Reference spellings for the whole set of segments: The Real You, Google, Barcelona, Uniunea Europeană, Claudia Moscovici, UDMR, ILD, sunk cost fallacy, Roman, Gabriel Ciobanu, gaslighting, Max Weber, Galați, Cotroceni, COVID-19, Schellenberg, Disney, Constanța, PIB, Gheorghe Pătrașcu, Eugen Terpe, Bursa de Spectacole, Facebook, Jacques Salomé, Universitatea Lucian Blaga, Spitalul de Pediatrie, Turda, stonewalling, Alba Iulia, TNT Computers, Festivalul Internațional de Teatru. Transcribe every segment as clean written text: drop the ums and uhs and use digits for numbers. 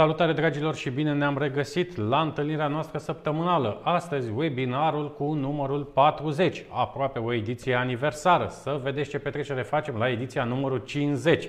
Salutare, dragilor, și bine ne-am regăsit la întâlnirea noastră săptămânală. Astăzi, webinarul cu numărul 40, aproape o ediție aniversară. Să vedeți ce petrecere facem la ediția numărul 50.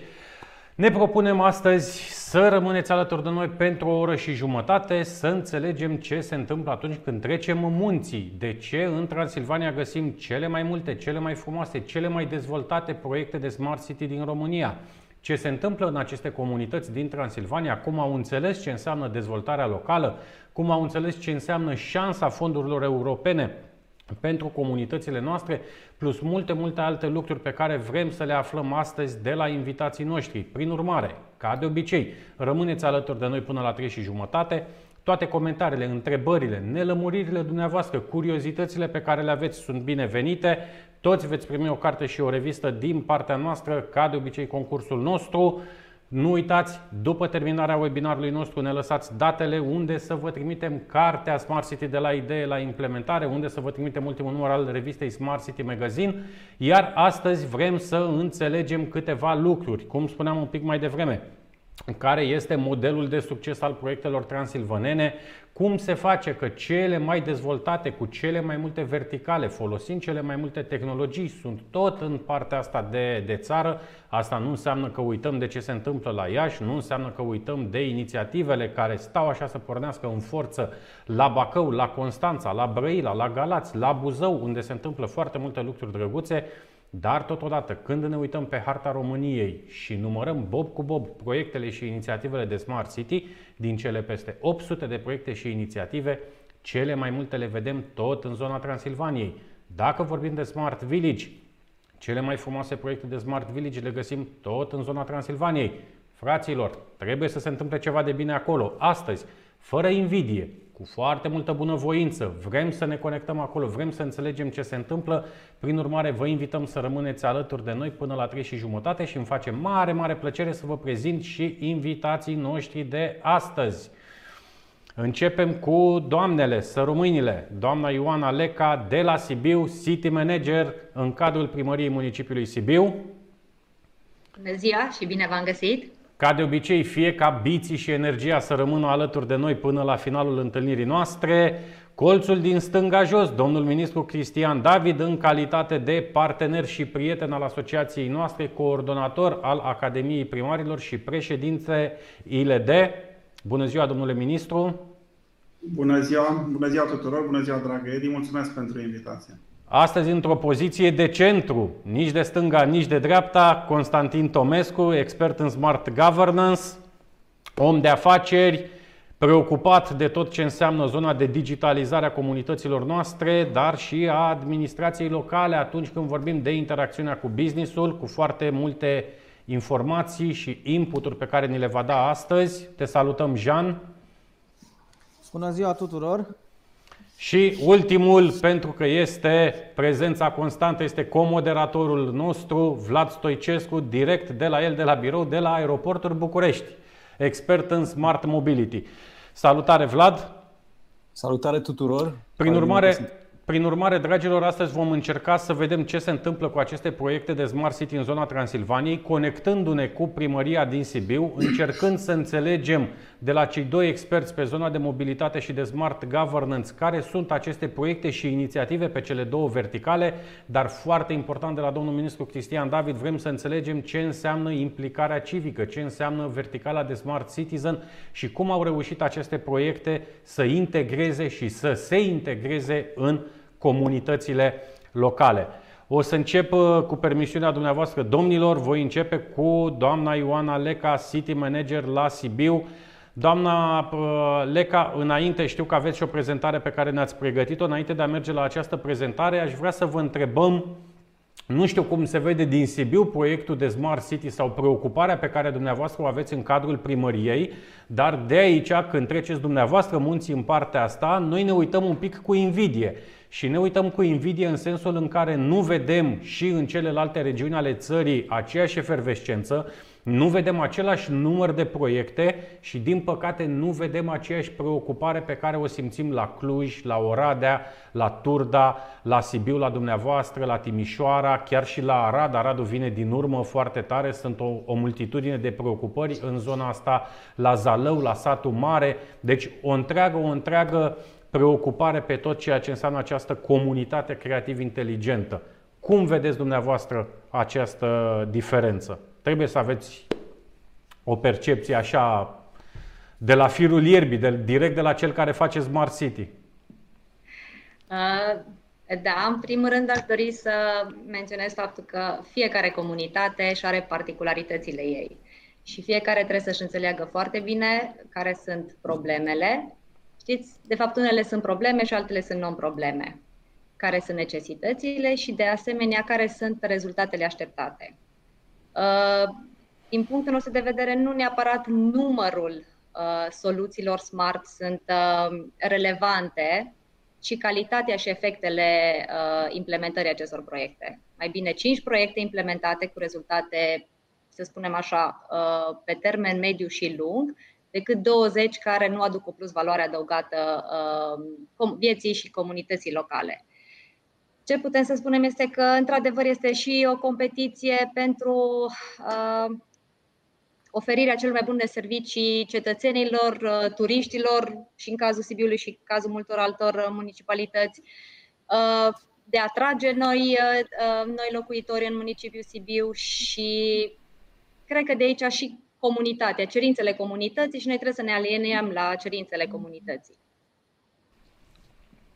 Ne propunem astăzi să rămâneți alături de noi pentru o oră și jumătate, să înțelegem ce se întâmplă atunci când trecem munții, de ce în Transilvania găsim cele mai multe, cele mai frumoase, cele mai dezvoltate proiecte de Smart City din România. Ce se întâmplă în aceste comunități din Transilvania, cum au înțeles ce înseamnă dezvoltarea locală, cum au înțeles ce înseamnă șansa fondurilor europene pentru comunitățile noastre, plus multe alte lucruri pe care vrem să le aflăm astăzi de la invitații noștri. Prin urmare, ca de obicei, rămâneți alături de noi până la 3:30. Toate comentariile, întrebările, nelămuririle dumneavoastră, curiozitățile pe care le aveți sunt binevenite. Toți veți primi o carte și o revistă din partea noastră, ca de obicei concursul nostru. Nu uitați, după terminarea webinarului nostru ne lăsați datele unde să vă trimitem cartea Smart City de la idee la implementare, unde să vă trimitem ultimul număr al revistei Smart City Magazine. Iar astăzi vrem să înțelegem câteva lucruri, cum spuneam un pic mai devreme. Care este modelul de succes al proiectelor transilvanene, cum se face că cele mai dezvoltate, cu cele mai multe verticale, folosind cele mai multe tehnologii, sunt tot în partea asta de țară. Asta nu înseamnă că uităm de ce se întâmplă la Iași, nu înseamnă că uităm de inițiativele care stau așa să pornească în forță la Bacău, la Constanța, la Brăila, la Galați, la Buzău, unde se întâmplă foarte multe lucruri drăguțe. Dar totodată, când ne uităm pe harta României și numărăm bob cu bob proiectele și inițiativele de Smart City, din cele peste 800 de proiecte și inițiative, cele mai multe le vedem tot în zona Transilvaniei. Dacă vorbim de Smart Village, cele mai frumoase proiecte de Smart Village le găsim tot în zona Transilvaniei. Fraților, trebuie să se întâmple ceva de bine acolo. Astăzi, fără invidie, cu foarte multă bunăvoință, vrem să ne conectăm acolo, vrem să înțelegem ce se întâmplă. Prin urmare, vă invităm să rămâneți alături de noi până la 3:30 și îmi face mare plăcere să vă prezint și invitații noștri de astăzi. Începem cu doamnele, sărumâinile. Doamna Ioana Leca de la Sibiu, City Manager în cadrul Primăriei Municipiului Sibiu. Bună ziua și bine v-am găsit! Ca de obicei, fie ca biții și energia să rămână alături de noi până la finalul întâlnirii noastre. Colțul din stânga jos, domnul ministru Cristian David, în calitate de partener și prieten al asociației noastre, coordonator al Academiei Primarilor și președinte ILD. Bună ziua, domnule ministru! Bună ziua! Bună ziua tuturor! Bună ziua, dragă Edi! Mulțumesc pentru invitație! Astăzi, într-o poziție de centru, nici de stânga, nici de dreapta, Constantin Tomescu, expert în Smart Governance, om de afaceri, preocupat de tot ce înseamnă zona de digitalizare a comunităților noastre, dar și a administrației locale atunci când vorbim de interacțiunea cu business-ul, cu foarte multe informații și input-uri pe care ni le va da astăzi. Te salutăm, Jean! Bună ziua tuturor! Și ultimul, pentru că este prezența constantă, este comoderatorul nostru, Vlad Stoicescu, direct de la el, de la birou, de la Aeroporturi București, expert în Smart Mobility. Salutare, Vlad! Salutare tuturor! Prin urmare, dragilor, astăzi vom încerca să vedem ce se întâmplă cu aceste proiecte de Smart City în zona Transilvaniei, conectându-ne cu primăria din Sibiu, încercând să înțelegem de la cei doi experți pe zona de mobilitate și de Smart Governance care sunt aceste proiecte și inițiative pe cele două verticale, dar foarte important de la domnul ministru Cristian David, vrem să înțelegem ce înseamnă implicarea civică, ce înseamnă verticala de Smart Citizen și cum au reușit aceste proiecte să integreze și să se integreze în comunitățile locale. O să încep, cu permisiunea dumneavoastră, domnilor, voi începe cu doamna Ioana Leca, City Manager la Sibiu. Doamna Leca, înainte, știu că aveți și o prezentare pe care ne-ați pregătit-o, înainte de a merge la această prezentare, aș vrea să vă întrebăm, nu știu cum se vede din Sibiu proiectul de Smart City sau preocuparea pe care dumneavoastră o aveți în cadrul primăriei, dar de aici, când treceți dumneavoastră munții în partea asta, noi ne uităm un pic cu invidie. Și ne uităm cu invidie în sensul în care nu vedem și în celelalte regiuni ale țării aceeași efervescență, Nu vedem același număr de proiecte și, din păcate, nu vedem aceeași preocupare pe care o simțim la Cluj, la Oradea, la Turda, la Sibiu, la dumneavoastră, la Timișoara, chiar și la Arad. Aradul vine din urmă foarte tare, sunt o multitudine de preocupări în zona asta, la Zalău, la Satul Mare. Deci o întreagă preocupare pe tot ceea ce înseamnă această comunitate creativ inteligentă. Cum vedeți dumneavoastră această diferență? Trebuie să aveți o percepție așa de la firul ierbii, direct de la cel care face Smart City. Da, în primul rând aș dori să menționez faptul că fiecare comunitate își are particularitățile ei și fiecare trebuie să-și înțeleagă foarte bine care sunt problemele. Știți, de fapt unele sunt probleme și altele sunt non-probleme. Care sunt necesitățile și de asemenea care sunt rezultatele așteptate. Din punctul nostru de vedere, nu neapărat numărul soluțiilor smart sunt relevante, ci calitatea și efectele implementării acestor proiecte. Mai bine 5 proiecte implementate cu rezultate, să spunem așa, pe termen mediu și lung, decât 20 care nu aduc o plus valoare adăugată vieții și comunității locale. Ce putem să spunem este că, într-adevăr, este și o competiție pentru oferirea celor mai bune de servicii cetățenilor, turiștilor și în cazul Sibiului și în cazul multor altor municipalități, de a atrage noi locuitori în municipiul Sibiu și cred că de aici și comunitatea, cerințele comunității și noi trebuie să ne alienăm la cerințele comunității.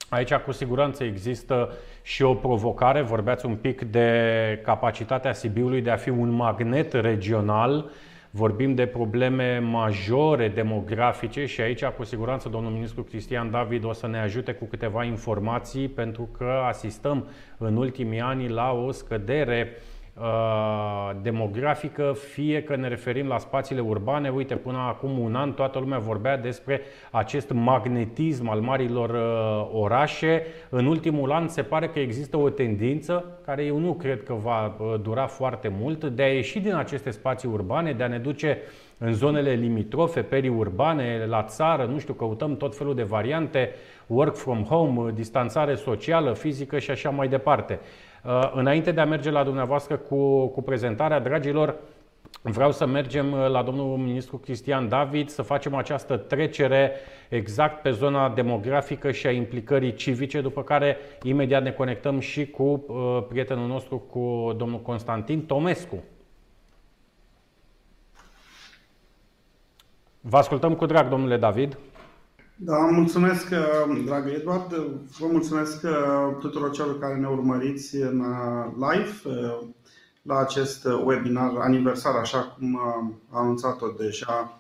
Aici cu siguranță există și o provocare, vorbeați un pic de capacitatea Sibiului de a fi un magnet regional, vorbim de probleme majore demografice și aici cu siguranță domnul ministru Cristian David o să ne ajute cu câteva informații pentru că asistăm în ultimii ani la o scădere demografică, fie că ne referim la spațiile urbane. Uite, până acum un an toată lumea vorbea despre acest magnetism al marilor orașe. În ultimul an se pare că există o tendință, care eu nu cred că va dura foarte mult, de a ieși din aceste spații urbane, de a ne duce în zonele limitrofe, periurbane, la țară, nu știu, căutăm tot felul de variante, work from home, distanțare socială, fizică și așa mai departe. Înainte de a merge la dumneavoastră cu prezentarea, dragilor, vreau să mergem la domnul ministru Cristian David să facem această trecere exact pe zona demografică și a implicării civice, după care imediat ne conectăm și cu prietenul nostru, cu domnul Constantin Tomescu. Vă ascultăm cu drag, domnule David. Da, mulțumesc, dragă Eduard. Vă mulțumesc tuturor celor care ne urmăriți în live la acest webinar aniversar, așa cum a anunțat-o deja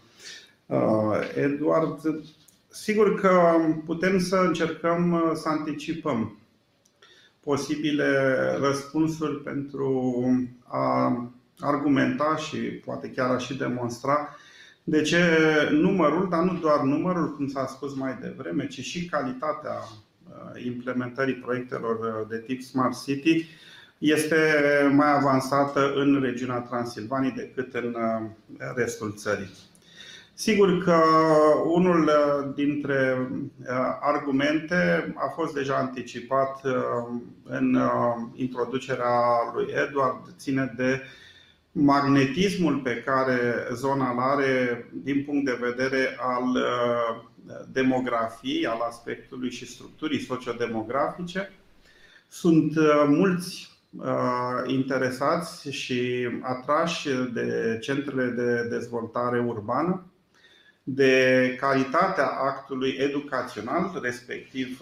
Eduard. Sigur că putem să încercăm să anticipăm posibile răspunsuri pentru a argumenta și poate chiar a și demonstra de ce numărul, dar nu doar numărul, cum s-a spus mai devreme, ci și calitatea implementării proiectelor de tip Smart City este mai avansată în regiunea Transilvaniei decât în restul țării. Sigur că unul dintre argumente a fost deja anticipat în introducerea lui Eduard, ține de magnetismul pe care zona îl are din punct de vedere al demografiei, al aspectului și structurii sociodemografice. Sunt mulți interesați și atrași de centrele de dezvoltare urbană, de calitatea actului educațional, respectiv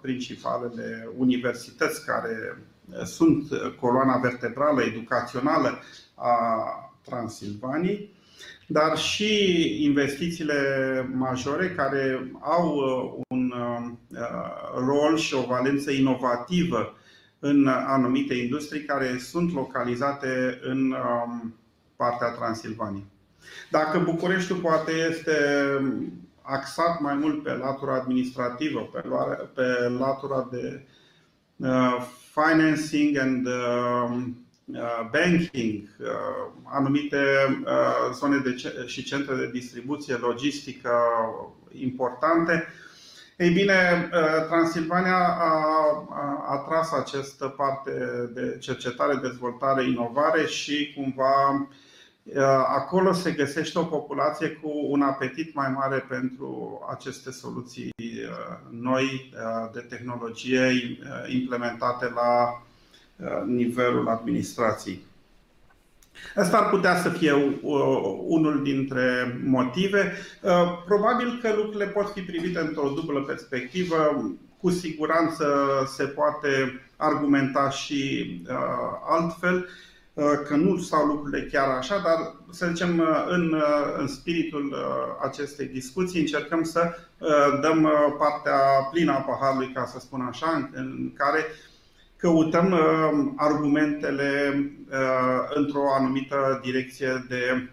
principalele universități care sunt coloana vertebrală educațională a Transilvaniei, dar și investițiile majore care au un rol și o valență inovativă în anumite industrii care sunt localizate în partea Transilvaniei. Dacă Bucureștiul poate este axat mai mult pe latura administrativă, pe latura de financing and banking, anumite zone și centre de distribuție logistică importante. Ei bine, Transilvania a tras această parte de cercetare, dezvoltare, inovare și cumva acolo se găsește o populație cu un apetit mai mare pentru aceste soluții noi de tehnologie implementate la nivelul administrației. Asta ar putea să fie unul dintre motive. Probabil că lucrurile pot fi privite într-o dublă perspectivă. Cu siguranță se poate argumenta și altfel, că nu stau lucrurile chiar așa, dar să zicem în spiritul acestei discuții încercăm să dăm partea plină a paharului, ca să spun așa, în care căutăm argumentele într-o anumită direcție de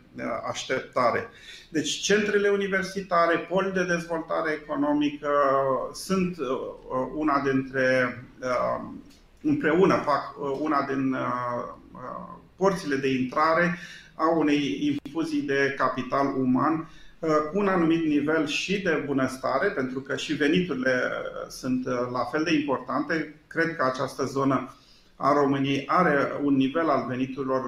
așteptare. Deci centrele universitare, poli de dezvoltare economică sunt una dintre, împreună fac una din porțile de intrare a unei infuzii de capital uman cu un anumit nivel și de bunăstare, pentru că și veniturile sunt la fel de importante. Cred că această zonă a României are un nivel al veniturilor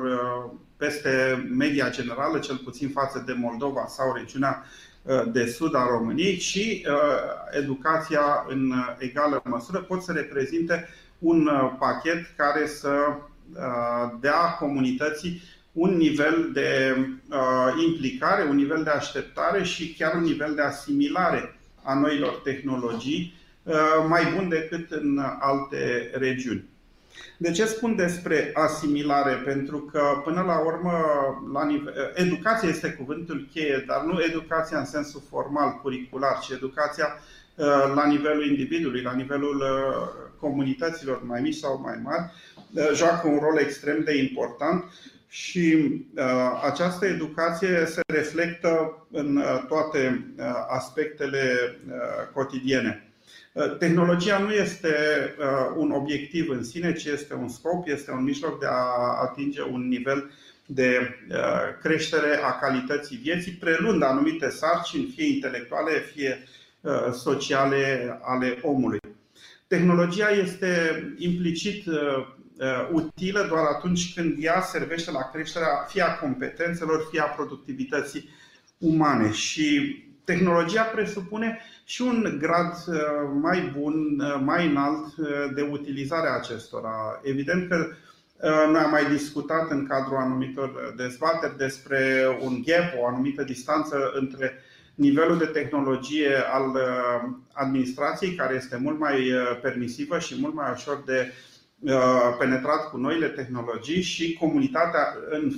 peste media generală, cel puțin față de Moldova sau regiunea de sud a României, și educația în egală măsură pot să reprezinte un pachet care să dea comunității un nivel de implicare, un nivel de așteptare și chiar un nivel de asimilare a noilor tehnologii mai bun decât în alte regiuni. De ce spun despre asimilare? Pentru că până la urmă educația este cuvântul cheie, dar nu educația în sensul formal, curricular, ci educația la nivelul individului, la nivelul comunităților mai mici sau mai mari, joacă un rol extrem de important. Și această educație se reflectă în toate aspectele cotidiene. Tehnologia nu este un obiectiv în sine, ci este un scop, este un mijloc de a atinge un nivel de creștere a calității vieții, prelund anumite sarcini, fie intelectuale, fie sociale, ale omului. Tehnologia este implicit utilă doar atunci când ea servește la creșterea fie a competențelor, fie a productivității umane. Și tehnologia presupune și un grad mai bun, mai înalt de utilizare a acestora. Evident că noi am mai discutat în cadrul anumitor dezbateri despre un gap, o anumită distanță între nivelul de tehnologie al administrației, care este mult mai permisivă și mult mai ușor de penetrat cu noile tehnologii, și comunitatea în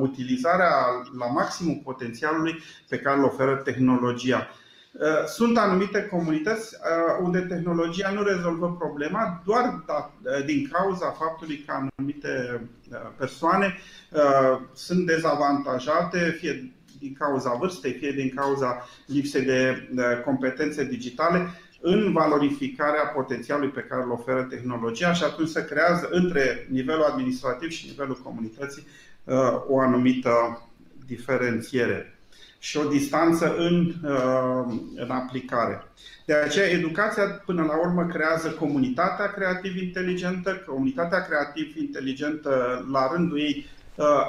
utilizarea la maximum potențialului pe care îl oferă tehnologia. Sunt anumite comunități unde tehnologia nu rezolvă problema doar din cauza faptului că anumite persoane sunt dezavantajate, fie din cauza vârstei, fie din cauza lipsei de competențe digitale, în valorificarea potențialului pe care îl oferă tehnologia, și atunci se creează între nivelul administrativ și nivelul comunității o anumită diferențiere și o distanță în aplicare. De aceea educația până la urmă creează comunitatea creativ inteligentă. Comunitatea creativ inteligentă la rândul ei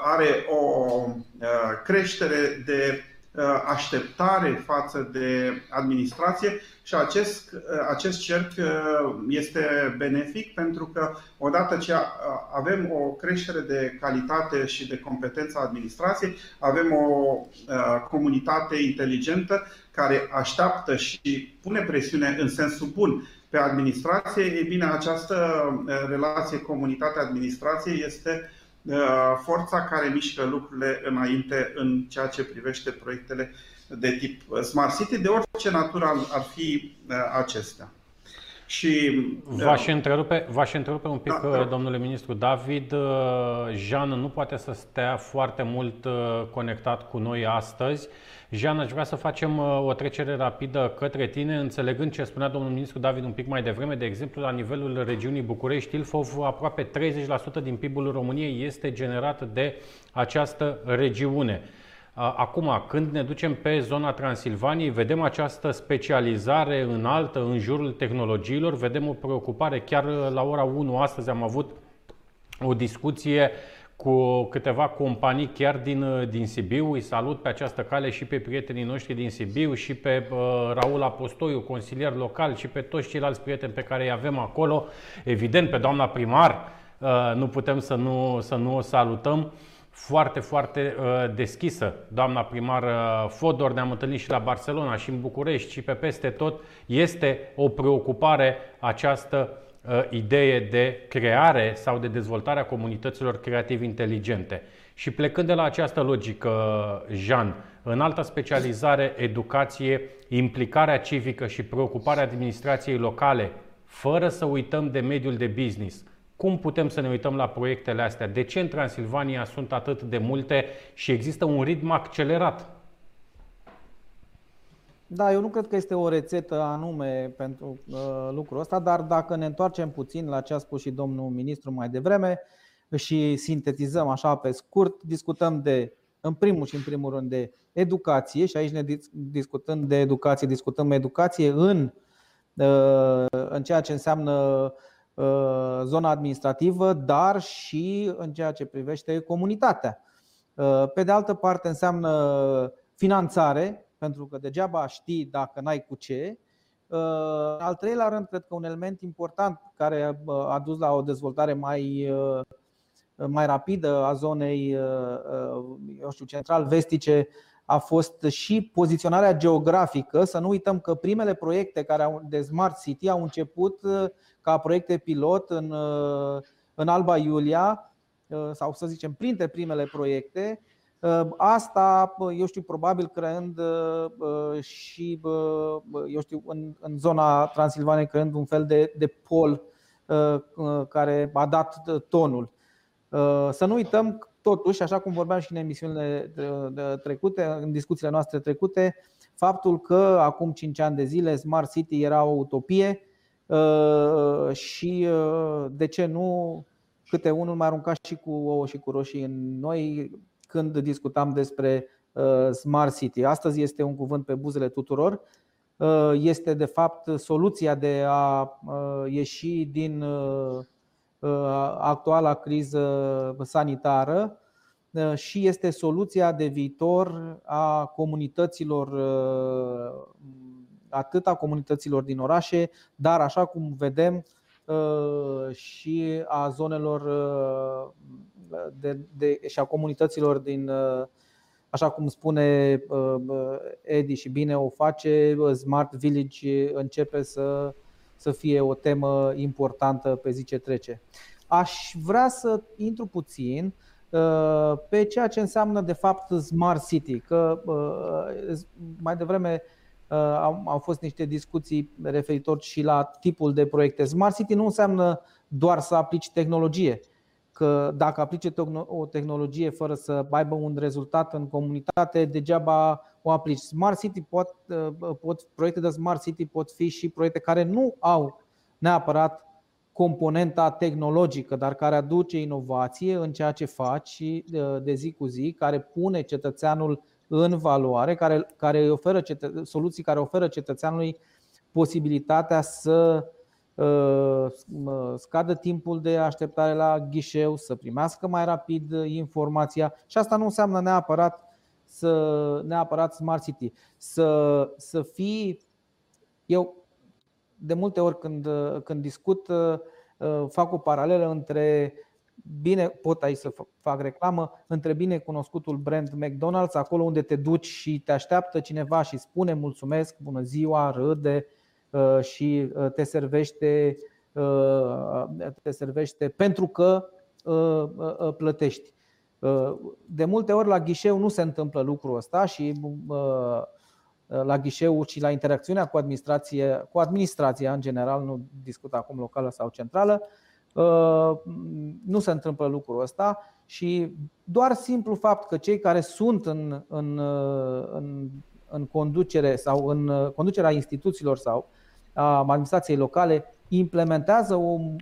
are o creștere de așteptare față de administrație, și acest cerc este benefic, pentru că odată ce avem o creștere de calitate și de competență a administrației, avem o comunitate inteligentă care așteaptă și pune presiune în sensul bun pe administrație. E bine, această relație comunitate-administrație este forța care mișcă lucrurile înainte în ceea ce privește proiectele de tip Smart City, de orice natură ar fi acestea. Și v-aș întrerupe un pic, da, domnule ministru David. Jean nu poate să stea foarte mult conectat cu noi astăzi. Jean, aș vrea să facem o trecere rapidă către tine, înțelegând ce spunea domnul ministru David un pic mai devreme. De exemplu, la nivelul regiunii București, Ilfov, aproape 30% din PIB-ul României este generat de această regiune. Acum, când ne ducem pe zona Transilvaniei, vedem această specializare înaltă în jurul tehnologiilor, vedem o preocupare. Chiar la ora 1 astăzi am avut o discuție cu câteva companii chiar din Sibiu. Îi salut pe această cale și pe prietenii noștri din Sibiu și pe Raul Apostoiu, consilier local, și pe toți ceilalți prieteni pe care îi avem acolo. Evident, pe doamna primar nu putem să nu o salutăm. Foarte, foarte deschisă doamna primar Fodor. Ne-am întâlnit și la Barcelona, și în București, și pe peste tot. Este o preocupare această idee de creare sau de dezvoltare a comunităților creativ inteligente. Și plecând de la această logică, Jean, în alta specializare, educație, implicarea civică și preocuparea administrației locale, fără să uităm de mediul de business, cum putem să ne uităm la proiectele astea? De ce în Transilvania sunt atât de multe și există un ritm accelerat? Da, eu nu cred că este o rețetă anume pentru lucrul ăsta, dar dacă ne întoarcem puțin la ce a spus și domnul ministru mai devreme și sintetizăm așa pe scurt, discutăm de, în primul rând, de educație, și aici ne discutăm de educație, în ceea ce înseamnă zona administrativă, dar și în ceea ce privește comunitatea. Pe de altă parte înseamnă finanțare, pentru că degeaba știi dacă n-ai cu ce. În al treilea rând, cred că un element important care a dus la o dezvoltare mai rapidă a zonei, eu știu, central-vestice, a fost și poziționarea geografică. Să nu uităm că primele proiecte de Smart City au început ca proiecte pilot în Alba Iulia, sau să zicem printre primele proiecte. Asta, eu știu, probabil creând și, eu știu, în zona Transilvaniei, creând un fel de pol care a dat tonul. Să nu uităm, totuși, așa cum vorbeam și în emisiunile trecute, în discuțiile noastre trecute, faptul că acum 5 ani de zile Smart City era o utopie și, de ce nu, câte unul mai arunca și cu ouă și cu roșii în noi când discutam despre Smart City. Astăzi este un cuvânt pe buzele tuturor. Este de fapt soluția de a ieși din actuala criză sanitară și este soluția de viitor a comunităților, atât a comunităților din orașe, dar, așa cum vedem, și a zonelor și a comunităților din, așa cum spune Edi și bine o face, Smart Village începe să fie o temă importantă pe zi ce trece. Aș vrea să intru puțin pe ceea ce înseamnă de fapt Smart City, că mai devreme au fost niște discuții referitor și la tipul de proiecte. Smart City nu înseamnă doar să aplici tehnologie, că dacă aplici o tehnologie fără să aibă un rezultat în comunitate, degeaba o aplici. Smart City proiecte de Smart City pot fi și proiecte care nu au neapărat componenta tehnologică, dar care aduce inovație în ceea ce faci de zi cu zi, care pune cetățeanul în valoare, care oferă soluții care oferă cetățeanului posibilitatea să scadă timpul de așteptare la ghișeu, să primească mai rapid informația. Și asta nu înseamnă neapărat Smart City. Să fii, eu de multe ori când discut fac o paralelă între, bine, pot aici să fac reclamă, între bine cunoscutul brand McDonald's, acolo unde te duci și te așteaptă cineva și spune mulțumesc, bună ziua, râde și te servește pentru că plătești. De multe ori la ghișeu nu se întâmplă lucrul ăsta și la ghișeuri, ci la interacțiunea cu administrație, cu administrația în general, nu discut acum locală sau centrală, nu se întâmplă lucrul ăsta și doar simplu fapt că cei care sunt în conducere sau în conducerea instituțiilor sau a administrației locale implementează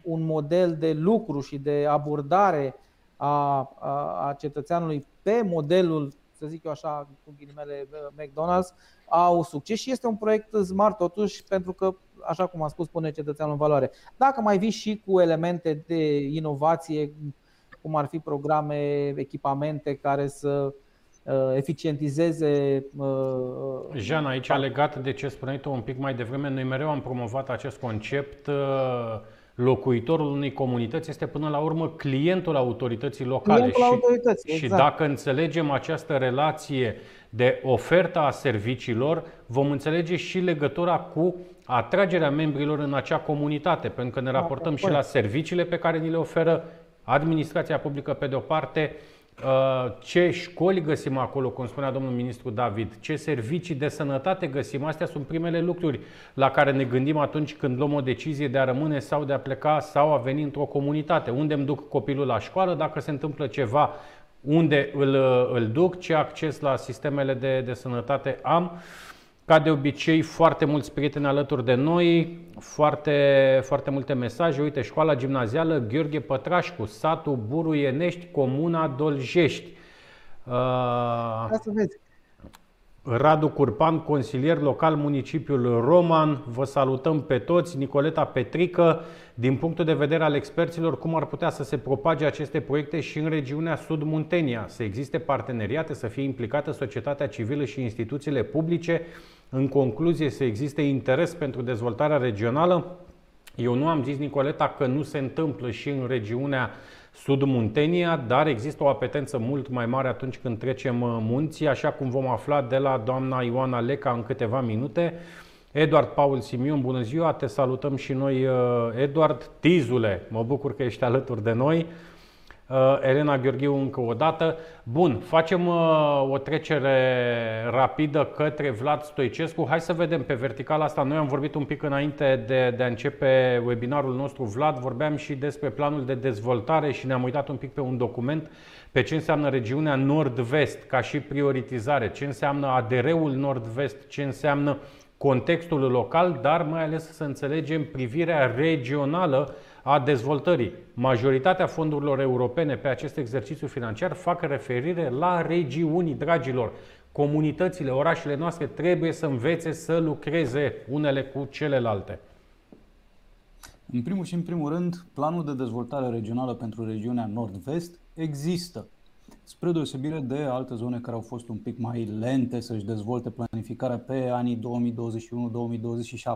un model de lucru și de abordare a cetățeanului pe modelul, să zic eu așa, cu ghilimele McDonald's, au succes și este un proiect smart totuși, pentru că, așa cum am spus, pune cetățeanul în valoare. Dacă mai vii și cu elemente de inovație, cum ar fi programe, echipamente care să eficientizeze. Jean, aici legat de ce spuneai tu un pic mai devreme, noi mereu am promovat acest concept. Locuitorul unei comunități este până la urmă clientul autorității locale. Și exact. Dacă înțelegem această relație de oferta a serviciilor, vom înțelege și legătura cu atragerea membrilor în acea comunitate, pentru că ne raportăm și la serviciile pe care ni le oferă administrația publică pe de-o parte, ce școli găsim acolo, cum spunea domnul ministru David, ce servicii de sănătate găsim. Astea sunt primele lucruri la care ne gândim atunci când luăm o decizie de a rămâne sau de a pleca sau a veni într-o comunitate. Unde îmi duc copilul la școală, dacă se întâmplă ceva, unde îl duc, ce acces la sistemele de sănătate am. Ca de obicei, foarte mulți prieteni alături de noi, foarte, foarte multe mesaje. Uite, școala gimnazială Gheorghe Pătrașcu, satul Buruienești, comuna Doljești. Radu Curpan, consilier local, municipiul Roman. Vă salutăm pe toți. Nicoleta Petrică, din punctul de vedere al experților, cum ar putea să se propage aceste proiecte și în regiunea Sud-Muntenia? Să existe parteneriate, să fie implicată societatea civilă și instituțiile publice. În concluzie, să existe interes pentru dezvoltarea regională. Eu nu am zis, Nicoleta, că nu se întâmplă și în regiunea Sud-Muntenia, dar există o apetență mult mai mare atunci când trecem munții, așa cum vom afla de la doamna Ioana Leca în câteva minute. Eduard Paul Simion, bună ziua, te salutăm și noi, Eduard. Tizule, mă bucur că ești alături de noi. Elena Gheorghiu încă o dată. Bun, facem o trecere rapidă către Vlad Stoicescu. Hai să vedem pe verticala asta. Noi am vorbit un pic înainte de a începe webinarul nostru, Vlad. Vorbeam și despre planul de dezvoltare și ne-am uitat un pic pe un document pe ce înseamnă regiunea nord-vest ca și prioritizare, ce înseamnă ADR-ul nord-vest, ce înseamnă contextul local, dar mai ales să înțelegem privirea regională a dezvoltării. Majoritatea fondurilor europene pe acest exercițiu financiar fac referire la regiuni, dragilor. Comunitățile, orașele noastre trebuie să învețe să lucreze unele cu celelalte. În primul și în primul rând, planul de dezvoltare regională pentru regiunea nord-vest există. Spre deosebire de alte zone care au fost un pic mai lente să-și dezvolte planificarea pe anii 2021-2027.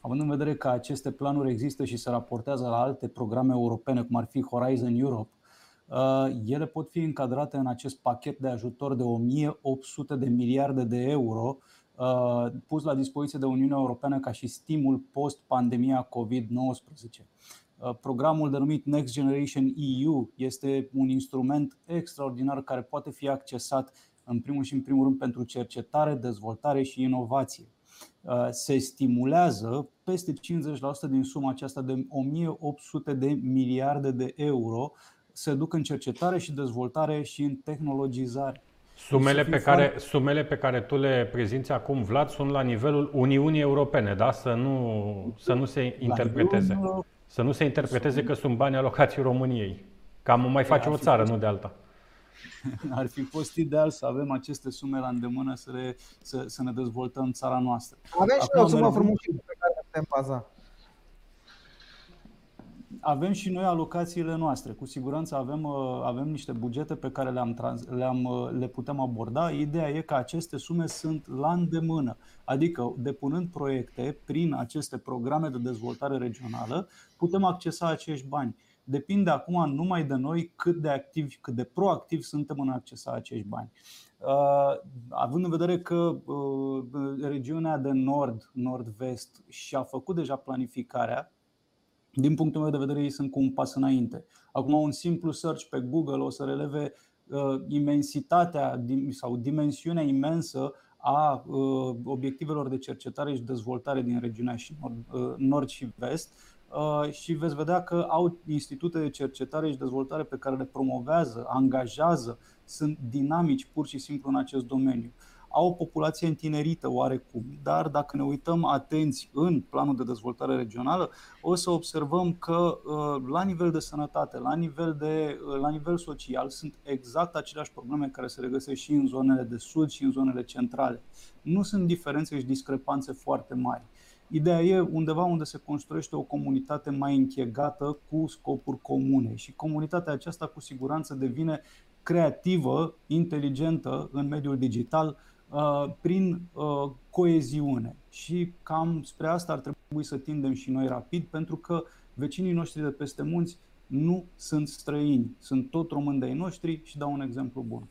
Având în vedere că aceste planuri există și se raportează la alte programe europene, cum ar fi Horizon Europe, ele pot fi încadrate în acest pachet de ajutor de 1800 de miliarde de euro pus la dispoziție de Uniunea Europeană ca și stimul post-pandemia COVID-19. Programul denumit Next Generation EU este un instrument extraordinar care poate fi accesat în primul și în primul rând pentru cercetare, dezvoltare și inovație. Se stimulează peste 50% din suma aceasta de 1800 de miliarde de euro se duc în cercetare și dezvoltare și în tehnologizare. Sumele pe care tu le prezinți acum, Vlad, sunt la nivelul Uniunii Europene, da? Să nu se interpreteze. Să nu se interpreteze că sunt bani alocați României. Cam mai face o țară, nu de alta. Ar fi fost ideal să avem aceste sume la îndemână să ne dezvoltăm țara noastră. Avem și o sumă frumoasă pe care putem baza. Avem și noi alocațiile noastre. Cu siguranță avem niște bugete pe care le putem aborda. Ideea e că aceste sume sunt la îndemână. Adică, depunând proiecte prin aceste programe de dezvoltare regională, putem accesa acești bani. Depinde acum numai de noi cât de activi, cât de proactivi suntem în a accesa acești bani. Având în vedere că regiunea de nord-vest și-a făcut deja planificarea, din punctul meu de vedere ei sunt cu un pas înainte. Acum un simplu search pe Google o să releve imensitatea sau dimensiunea imensă a obiectivelor de cercetare și dezvoltare din regiunea și nord și vest și veți vedea că au institute de cercetare și dezvoltare pe care le promovează, angajează, sunt dinamici pur și simplu în acest domeniu. Au o populație întinerită oarecum, dar dacă ne uităm atenți în planul de dezvoltare regională, o să observăm că la nivel de sănătate, la nivel social, sunt exact aceleași probleme care se regăsesc și în zonele de sud și în zonele centrale. Nu sunt diferențe și discrepanțe foarte mari. Ideea e undeva unde se construiește o comunitate mai închegată cu scopuri comune și comunitatea aceasta cu siguranță devine creativă, inteligentă în mediul digital, prin coeziune. Și cam spre asta ar trebui să tindem și noi rapid, pentru că vecinii noștri de peste munți nu sunt străini, sunt tot români de-ai noștri și dau un exemplu bun.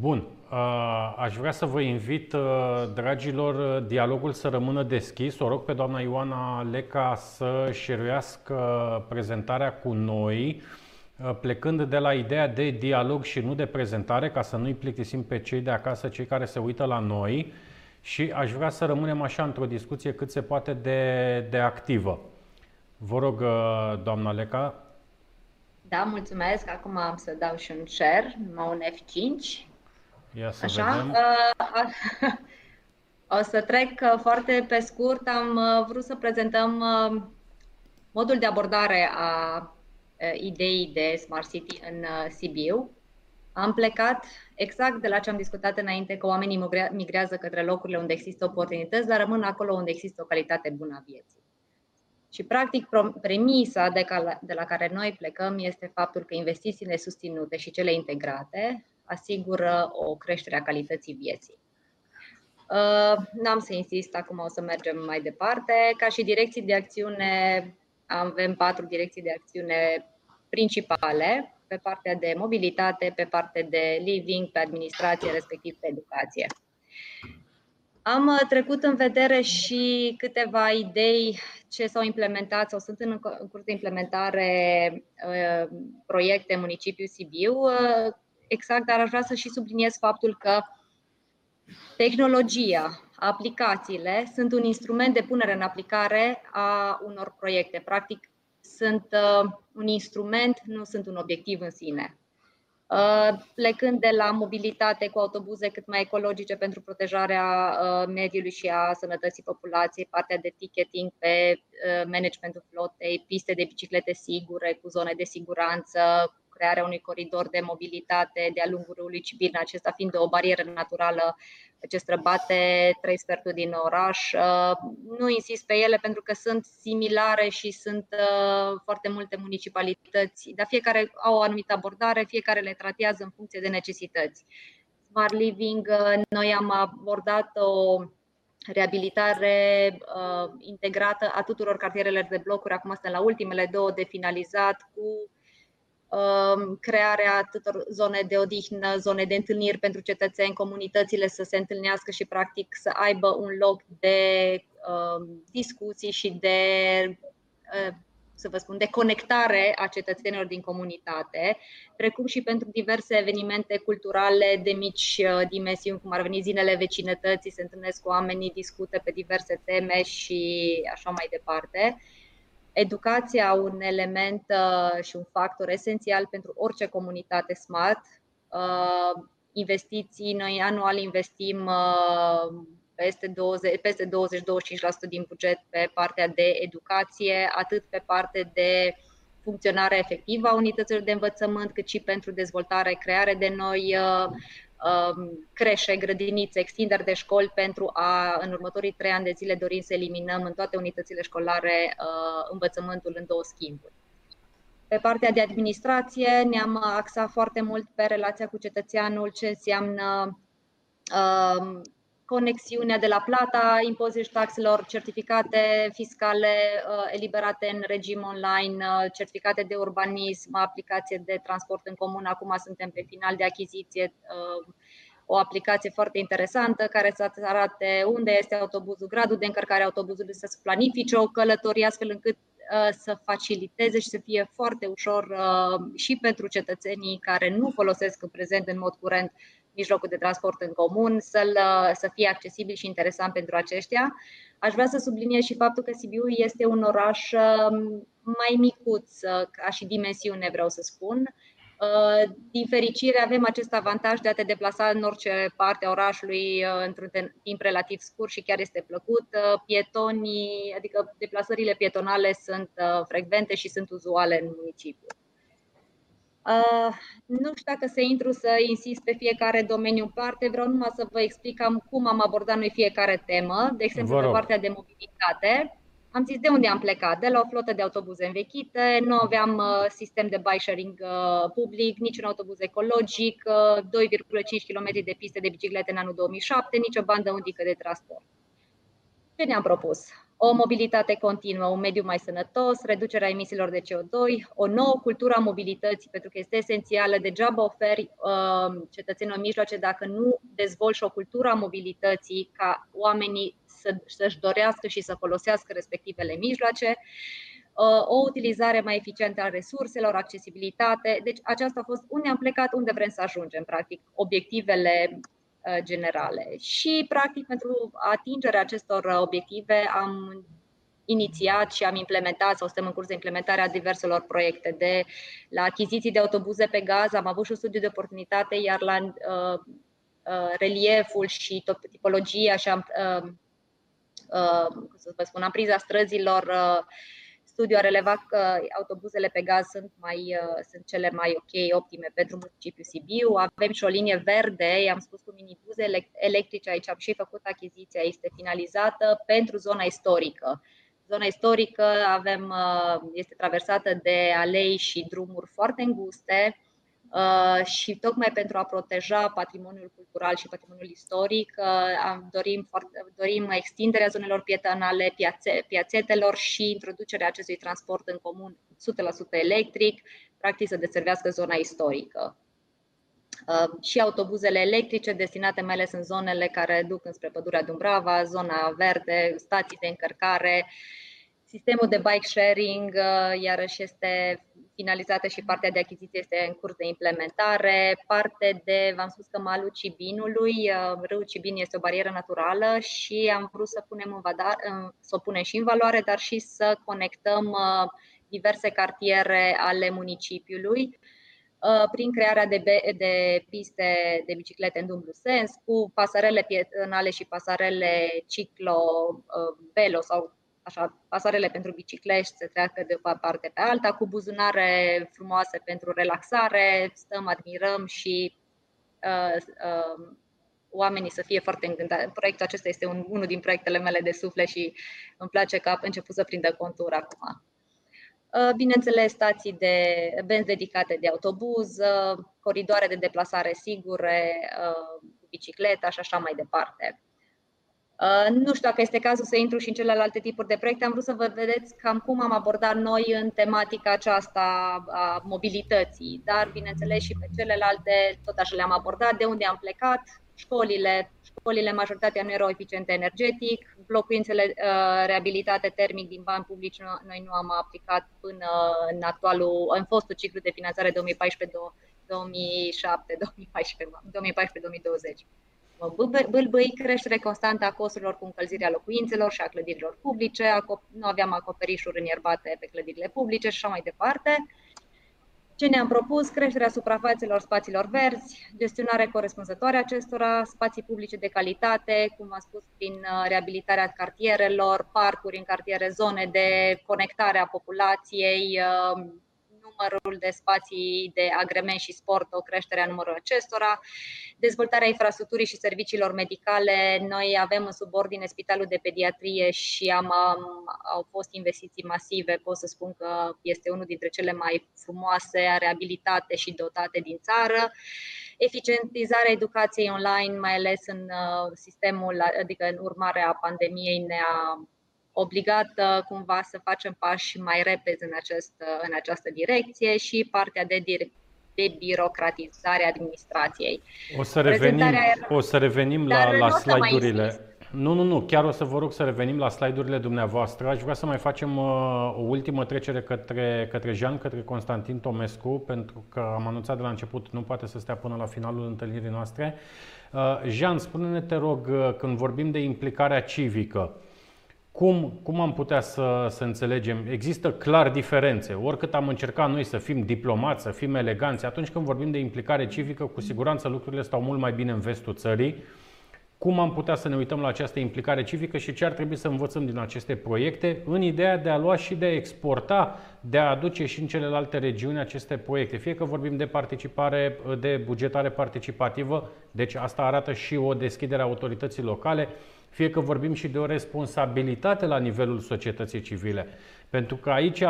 Bun, aș vrea să vă invit, dragilor, dialogul să rămână deschis. O rog pe doamna Ioana Leca să șeruiască prezentarea cu noi, plecând de la ideea de dialog și nu de prezentare, ca să nu-i plictisim pe cei de acasă, cei care se uită la noi, și aș vrea să rămânem așa într-o discuție cât se poate de activă. Vă rog, doamna Leca. Da, mulțumesc. Acum am să dau și un share, numai un F5. Ia să vedem. O să trec foarte pe scurt. Am vrut să prezentăm modul de abordare a ideii de Smart City în Sibiu. Am plecat exact de la ce am discutat înainte, că oamenii migrează către locurile unde există oportunități, dar rămân acolo unde există o calitate bună a vieții. Și practic premisa de la care noi plecăm este faptul că investițiile susținute și cele integrate asigură o creștere a calității vieții. N-am să insist, acum o să mergem mai departe. Ca și direcții de acțiune, avem 4 direcții de acțiune principale, pe partea de mobilitate, pe partea de living, pe administrație, respectiv pe educație. Am trecut în vedere și câteva idei ce s-au implementat sau sunt în curs de implementare proiecte în municipiul Sibiu, exact, dar aș vrea să și subliniez faptul că tehnologia, aplicațiile sunt un instrument de punere în aplicare a unor proiecte. Practic, sunt un instrument, nu sunt un obiectiv în sine. Plecând de la mobilitate cu autobuze cât mai ecologice pentru protejarea mediului și a sănătății populației, partea de ticketing pe managementul flotei, piste de biciclete sigure cu zone de siguranță, crearea unui coridor de mobilitate de-a lungul râului Cibin, acesta fiind o barieră naturală ce străbate 3/4 din oraș. Nu insist pe ele pentru că sunt similare și sunt foarte multe municipalități, dar fiecare au o anumită abordare, fiecare le tratează în funcție de necesități. Smart Living, noi am abordat o reabilitare integrată a tuturor cartierelor de blocuri, acum suntem la ultimele 2 de finalizat, cu crearea tuturor zone de odihnă, zone de întâlniri pentru cetățeni, comunitățile să se întâlnească și practic să aibă un loc de discuții și de, să vă spun, de conectare a cetățenilor din comunitate, precum și pentru diverse evenimente culturale de mici dimensiuni, cum ar veni zilele vecinătății, se întâlnesc cu oamenii, discută pe diverse teme și așa mai departe. Educația, un element și un factor esențial pentru orice comunitate smart. Investiții, noi anual investim peste 20-25% din buget pe partea de educație, atât pe parte de funcționare efectivă a unităților de învățământ, cât și pentru dezvoltare, creare de noi creșe, grădinițe, extinderi de școli pentru a, în următorii 3 ani de zile, dorim să eliminăm în toate unitățile școlare învățământul în 2 schimburi. Pe partea de administrație ne-am axat foarte mult pe relația cu cetățeanul, ce înseamnă conexiunea de la plata impozitelor, taxelor, certificate fiscale eliberate în regim online, certificate de urbanism, aplicație de transport în comun. Acum suntem pe final de achiziție, o aplicație foarte interesantă care să arate unde este autobuzul, gradul de încărcare a autobuzului, să-ți planifice o călătorie astfel încât să faciliteze și să fie foarte ușor și pentru cetățenii care nu folosesc în prezent în mod curent mijlocul de transport în comun, să fie accesibil și interesant pentru aceștia. Aș vrea să subliniez și faptul că Sibiu este un oraș mai micuț, ca și dimensiune, vreau să spun. Din fericire avem acest avantaj de a te deplasa în orice parte a orașului într-un timp relativ scurt și chiar este plăcut. Pietonii, adică deplasările pietonale sunt frecvente și sunt uzuale în municipiu. Nu știu dacă să intru să insist pe fiecare domeniu în parte, vreau numai să vă explic cum am abordat noi fiecare temă. De exemplu, pe partea de mobilitate am zis de unde am plecat, de la o flotă de autobuze învechite, nu aveam sistem de bike sharing public, niciun autobuz ecologic, 2,5 km de piste de biciclete în anul 2007, nicio bandă unică de transport. Ce ne-am propus? O mobilitate continuă, un mediu mai sănătos, reducerea emisiilor de CO2, o nouă cultură a mobilității, pentru că este esențială. Degeaba oferi cetățenilor mijloace dacă nu dezvolți o cultură a mobilității ca oamenii să-și dorească și să folosească respectivele mijloace, o utilizare mai eficientă a resurselor, accesibilitate. Deci aceasta a fost unde am plecat, unde vrem să ajungem, practic, obiectivele generale. Și, practic, pentru atingerea acestor obiective am inițiat și am implementat, sau suntem în curs de implementare a diverselor proiecte. De la achiziții de autobuze pe gaz am avut și un studiu de oportunitate, iar la relieful și tipologia și am priza străzilor, studiul a relevat că autobuzele pe gaz sunt cele mai optime pentru municipiul Sibiu. Avem și o linie verde, i-am spus, cu minibuze electrice, aici am și făcut achiziția, este finalizată pentru zona istorică. Zona istorică este traversată de alei și drumuri foarte înguste și tocmai pentru a proteja patrimoniul cultural și patrimoniul istoric dorim extinderea zonelor pietonale, piațetelor și introducerea acestui transport în comun 100% electric, practic să deservească zona istorică. Și autobuzele electrice destinate mai ales în zonele care duc înspre pădurea Dumbrava, zona verde, stații de încărcare, sistemul de bike sharing, iarăși este finalizată și partea de achiziție este în curs de implementare, v-am spus că malul Cibinului, râul Cibin este o barieră naturală și am vrut să o punem și în valoare, dar și să conectăm diverse cartiere ale municipiului prin crearea de piste de biciclete în dublu sens, cu pasarele pietonale și pasarele ciclo-velo sau așa, pasarele pentru biciclești se treacă de o parte pe alta, cu buzunare frumoase pentru relaxare, stăm, admirăm și oamenii să fie foarte încântați. Proiectul acesta este unul din proiectele mele de suflet și îmi place că a început să prindă contur acum. Bineînțeles, stații de benzi dedicate de autobuz, coridoare de deplasare sigure, bicicleta și așa mai departe. Nu știu dacă este cazul să intru și în celelalte tipuri de proiecte, am vrut să vă vedeți cam cum am abordat noi în tematica aceasta a mobilității, dar bineînțeles și pe celelalte tot așa le-am abordat, de unde am plecat, școlile majoritatea nu erau eficiente energetic, locuințele reabilitate termic din bani publici noi nu am aplicat până în fostul ciclu de finanțare 2014-2020. Creștere constantă a costurilor cu încălzirea locuințelor și a clădirilor publice, nu aveam acoperișuri înierbate pe clădirile publice și așa mai departe. Ce ne-am propus? Creșterea suprafețelor spațiilor verzi, gestionarea corespunzătoare acestora, spații publice de calitate, cum am spus, prin reabilitarea cartierelor, parcuri în cartiere, zone de conectare a populației, numărul de spații de agrement și sport, o creștere a numărului acestora, dezvoltarea infrastructurii și serviciilor medicale. Noi avem în subordine Spitalul de Pediatrie și au fost investiții masive, pot să spun că este unul dintre cele mai frumoase, reabilitate și dotate din țară. Eficientizarea educației online, mai ales în sistemul, adică în urmarea pandemiei, ne-a obligat cumva să facem pași mai repezi în această direcție și partea de birocratizare a administrației. O să revenim la slide-urile. Nu. Chiar o să vă rog să revenim la slide-urile dumneavoastră. Aș vrea să mai facem o ultimă trecere către Jean, către Constantin Tomescu, pentru că am anunțat de la început, nu poate să stea până la finalul întâlnirii noastre. Jean, spune-ne, te rog, când vorbim de implicarea civică, cum am putea să înțelegem? Există clar diferențe. Oricât am încercat noi să fim diplomați, să fim eleganți, atunci când vorbim de implicare civică, cu siguranță lucrurile stau mult mai bine în vestul țării. Cum am putea să ne uităm la această implicare civică și ce ar trebui să învățăm din aceste proiecte în ideea de a lua și de a exporta, de a aduce și în celelalte regiuni aceste proiecte? Fie că vorbim de participare, de bugetare participativă, deci asta arată și o deschidere a autorității locale, fie că vorbim și de o responsabilitate la nivelul societății civile. Pentru că aici,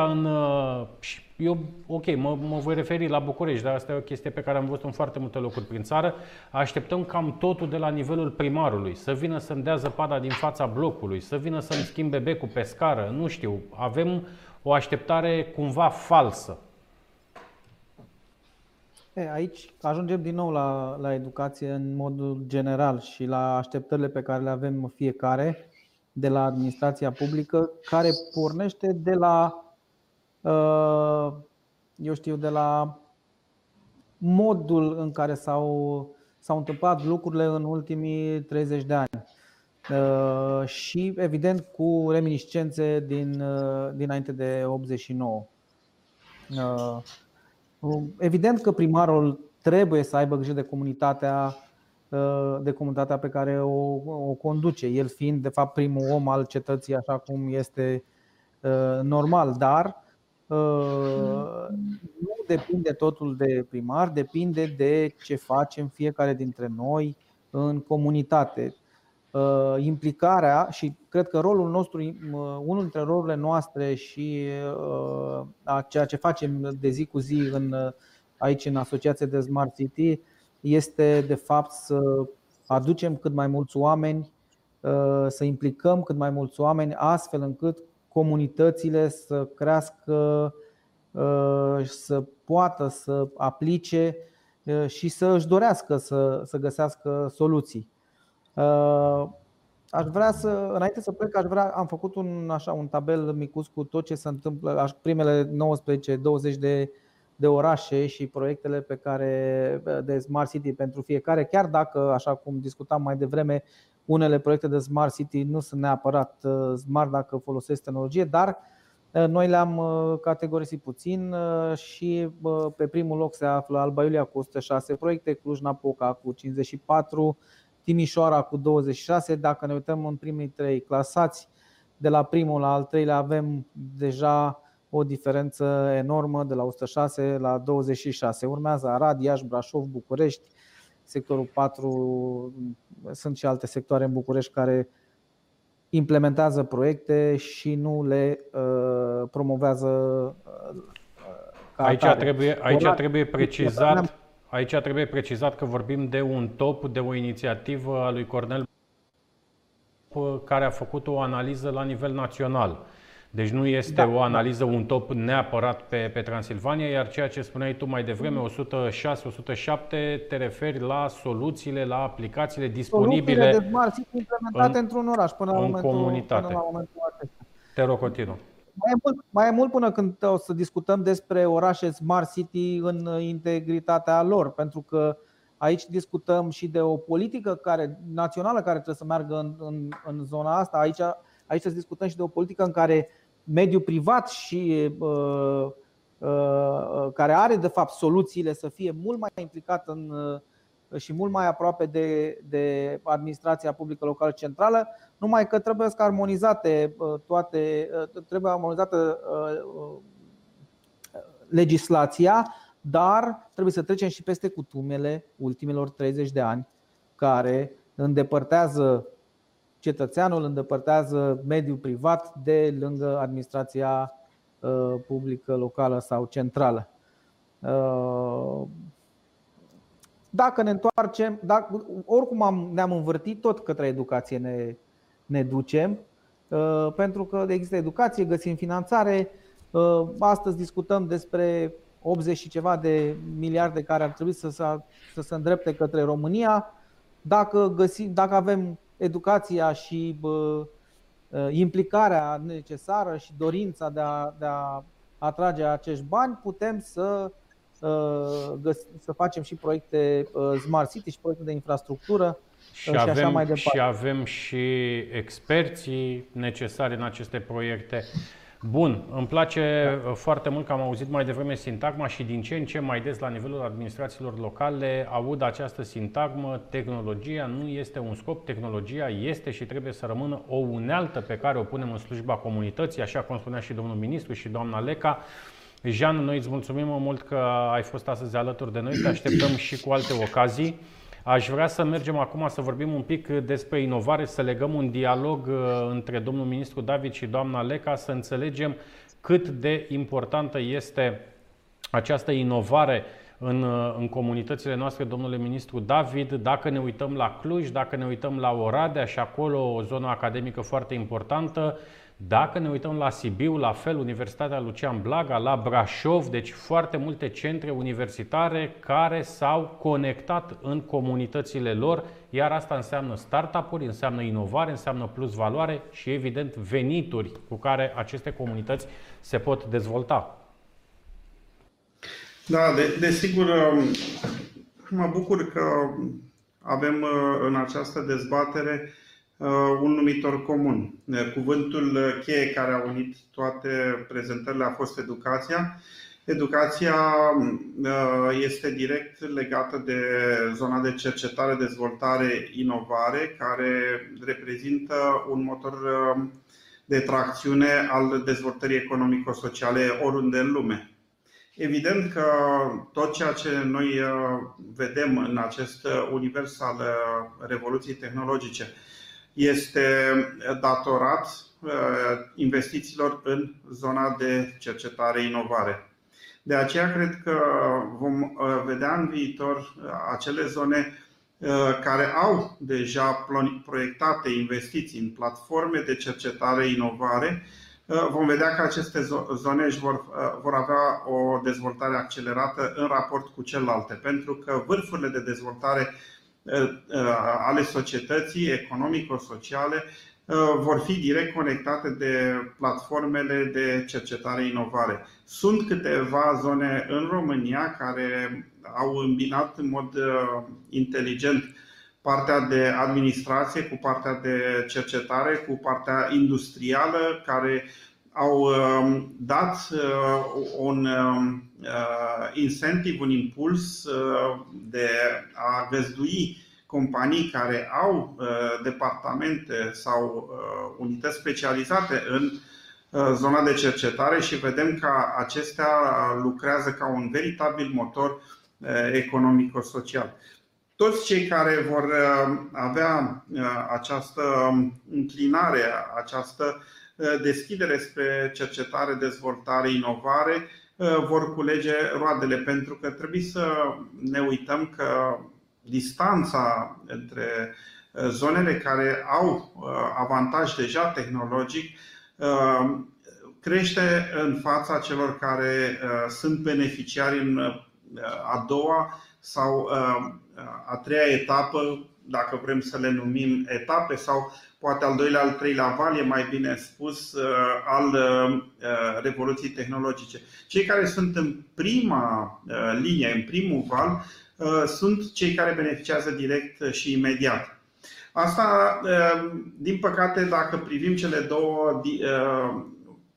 mă voi referi la București, dar asta e o chestie pe care am văzut în foarte multe locuri prin țară, așteptăm cam totul de la nivelul primarului, să vină să-mi dea zăpada din fața blocului, să vină să-mi schimbe becul pe scară, nu știu, avem o așteptare cumva falsă. Aici ajungem din nou la educație în modul general și la așteptările pe care le avem fiecare de la administrația publică, care pornește de la, de la modul în care s-au întâmplat lucrurile în ultimii 30 de ani și evident cu reminiscențe dinainte de 89. Evident că primarul trebuie să aibă grijă de comunitatea pe care o conduce, el fiind de fapt primul om al cetății, așa cum este normal, dar nu depinde totul de primar, depinde de ce facem fiecare dintre noi în comunitate. Implicarea și cred că rolul nostru, unul dintre rolurile noastre și a ceea ce facem de zi cu zi aici în Asociația de Smart City este de fapt să aducem cât mai mulți oameni, să implicăm cât mai mulți oameni astfel încât comunitățile să crească, să poată să aplice și să își dorească să găsească soluții. Aș vrea înainte să plec, am făcut un tabel micuț cu tot ce se întâmplă, primele 19-20 de orașe și proiectele pe care de Smart City pentru fiecare, chiar dacă, așa cum discutam mai devreme, unele proiecte de Smart City nu sunt neapărat smart dacă folosesc tehnologie, dar noi le-am categorisit puțin și pe primul loc se află Alba Iulia cu 106 proiecte, Cluj-Napoca cu 54, Timișoara cu 26, dacă ne uităm în primii 3 clasați, de la primul la al 3-lea avem deja o diferență enormă, de la 106 la 26. Urmează Arad, Iași, Brașov, București, sectorul 4, sunt și alte sectoare în București care implementează proiecte și nu le promovează ca atare. Aici trebuie precizat că vorbim de un top, de o inițiativă a lui Cornel care a făcut o analiză la nivel național. Deci nu este o analiză, un top neapărat pe Transilvania, iar ceea ce spuneai tu mai devreme, 106-107, te referi la soluțiile, la aplicațiile disponibile. Soluțiile de mari sunt implementate într-un oraș până la momentul acesta. Te rog, continuă. Mai e mult până când o să discutăm despre orașe Smart City în integritatea lor, pentru că aici discutăm și de o politică națională care trebuie să meargă în zona asta. Aici să discutăm și de o politică în care mediul privat și care are de fapt soluțiile să fie mult mai implicat și mult mai aproape de administrația publică locală centrală, numai că trebuie să armonizate armonizată legislația, dar trebuie să trecem și peste cutumele ultimelor 30 de ani care îndepărtează cetățeanul, îndepărtează mediul privat de lângă administrația publică locală sau centrală. Dacă ne întoarcem, oricum ne-am învârtit, tot către educație ne ducem, pentru că există educație, găsim finanțare. Astăzi discutăm despre 80 și ceva de miliarde care ar trebui să se îndrepte către România. Dacă avem educația și implicarea necesară și dorința de a atrage acești bani, putem să facem și proiecte Smart City și proiecte de infrastructură și așa mai departe. Și avem și experții necesari în aceste proiecte. Bun, îmi place foarte mult că am auzit mai devreme sintagma și din ce în ce mai des la nivelul administrațiilor locale aud această sintagmă: tehnologia nu este un scop, tehnologia este și trebuie să rămână o unealtă pe care o punem în slujba comunității, așa cum spunea și domnul ministru și doamna Leca. Jean, noi îți mulțumim mult că ai fost astăzi alături de noi, te așteptăm și cu alte ocazii. Aș vrea să mergem acum să vorbim un pic despre inovare, să legăm un dialog între domnul ministru David și doamna Leca, să înțelegem cât de importantă este această inovare în comunitățile noastre, domnule ministru David. Dacă ne uităm la Cluj, dacă ne uităm la Oradea și acolo o zonă academică foarte importantă, dacă ne uităm la Sibiu, la fel, Universitatea Lucian Blaga, la Brașov, deci foarte multe centre universitare care s-au conectat în comunitățile lor, iar asta înseamnă startup-uri, înseamnă inovare, înseamnă plus valoare și, evident, venituri cu care aceste comunități se pot dezvolta. Da, desigur, mă bucur că avem în această dezbatere un numitor comun. Cuvântul cheie care a unit toate prezentările a fost educația. Educația este direct legată de zona de cercetare, dezvoltare, inovare, care reprezintă un motor de tracțiune al dezvoltării economico-sociale oriunde în lume. Evident că tot ceea ce noi vedem în acest univers al revoluției tehnologice este datorat investițiilor în zona de cercetare-inovare. De aceea cred că vom vedea în viitor acele zone care au deja proiectate investiții în platforme de cercetare-inovare. Vom vedea că aceste zone își vor avea o dezvoltare accelerată în raport cu celelalte, pentru că vârfurile de dezvoltare ale societății economico-sociale vor fi direct conectate de platformele de cercetare-inovare. Sunt câteva zone în România care au îmbinat în mod inteligent partea de administrație cu partea de cercetare, cu partea industrială, care au dat un incentiv, un impuls de a găzdui companii care au departamente sau unități specializate în zona de cercetare și vedem că acestea lucrează ca un veritabil motor economico-social. Toți cei care vor avea această înclinare, această deschidere spre cercetare, dezvoltare, inovare, vor culege roadele, pentru că trebuie să ne uităm că distanța între zonele care au avantaj deja tehnologic crește în fața celor care sunt beneficiari în a doua sau a treia etapă, dacă vrem să le numim etape, sau poate al doilea, al treilea val, e mai bine spus, al revoluției tehnologice. Cei care sunt în prima linie, în primul val, sunt cei care beneficiază direct și imediat. Asta, din păcate, dacă privim cele două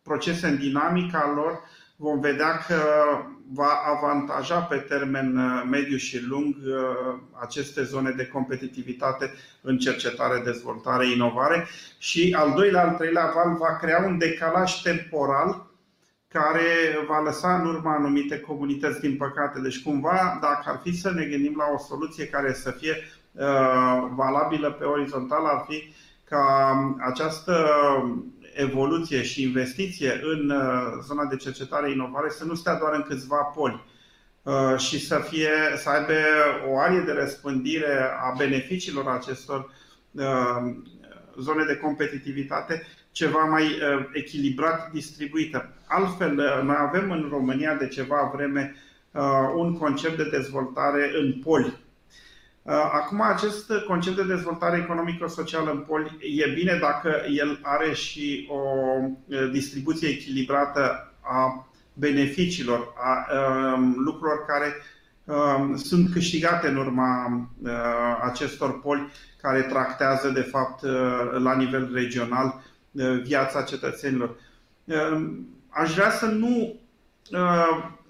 procese în dinamica lor, vom vedea că va avantaja pe termen mediu și lung aceste zone de competitivitate în cercetare, dezvoltare, inovare și al doilea, al treilea val va crea un decalaj temporal care va lăsa în urma anumite comunități, din păcate. Deci cumva, dacă ar fi să ne gândim la o soluție care să fie valabilă pe orizontal, ar fi ca această evoluție și investiție în zona de cercetare-inovare să nu stea doar în câțiva poli și să aibă o arie de răspândire a beneficiilor acestor zone de competitivitate ceva mai echilibrat distribuită. Altfel, noi avem în România de ceva vreme un concept de dezvoltare în poli. Acum, acest concept de dezvoltare economico-socială în poli e bine dacă el are și o distribuție echilibrată a beneficiilor, a lucrurilor care sunt câștigate în urma acestor poli care tractează, de fapt, la nivel regional viața cetățenilor. Aș vrea să nu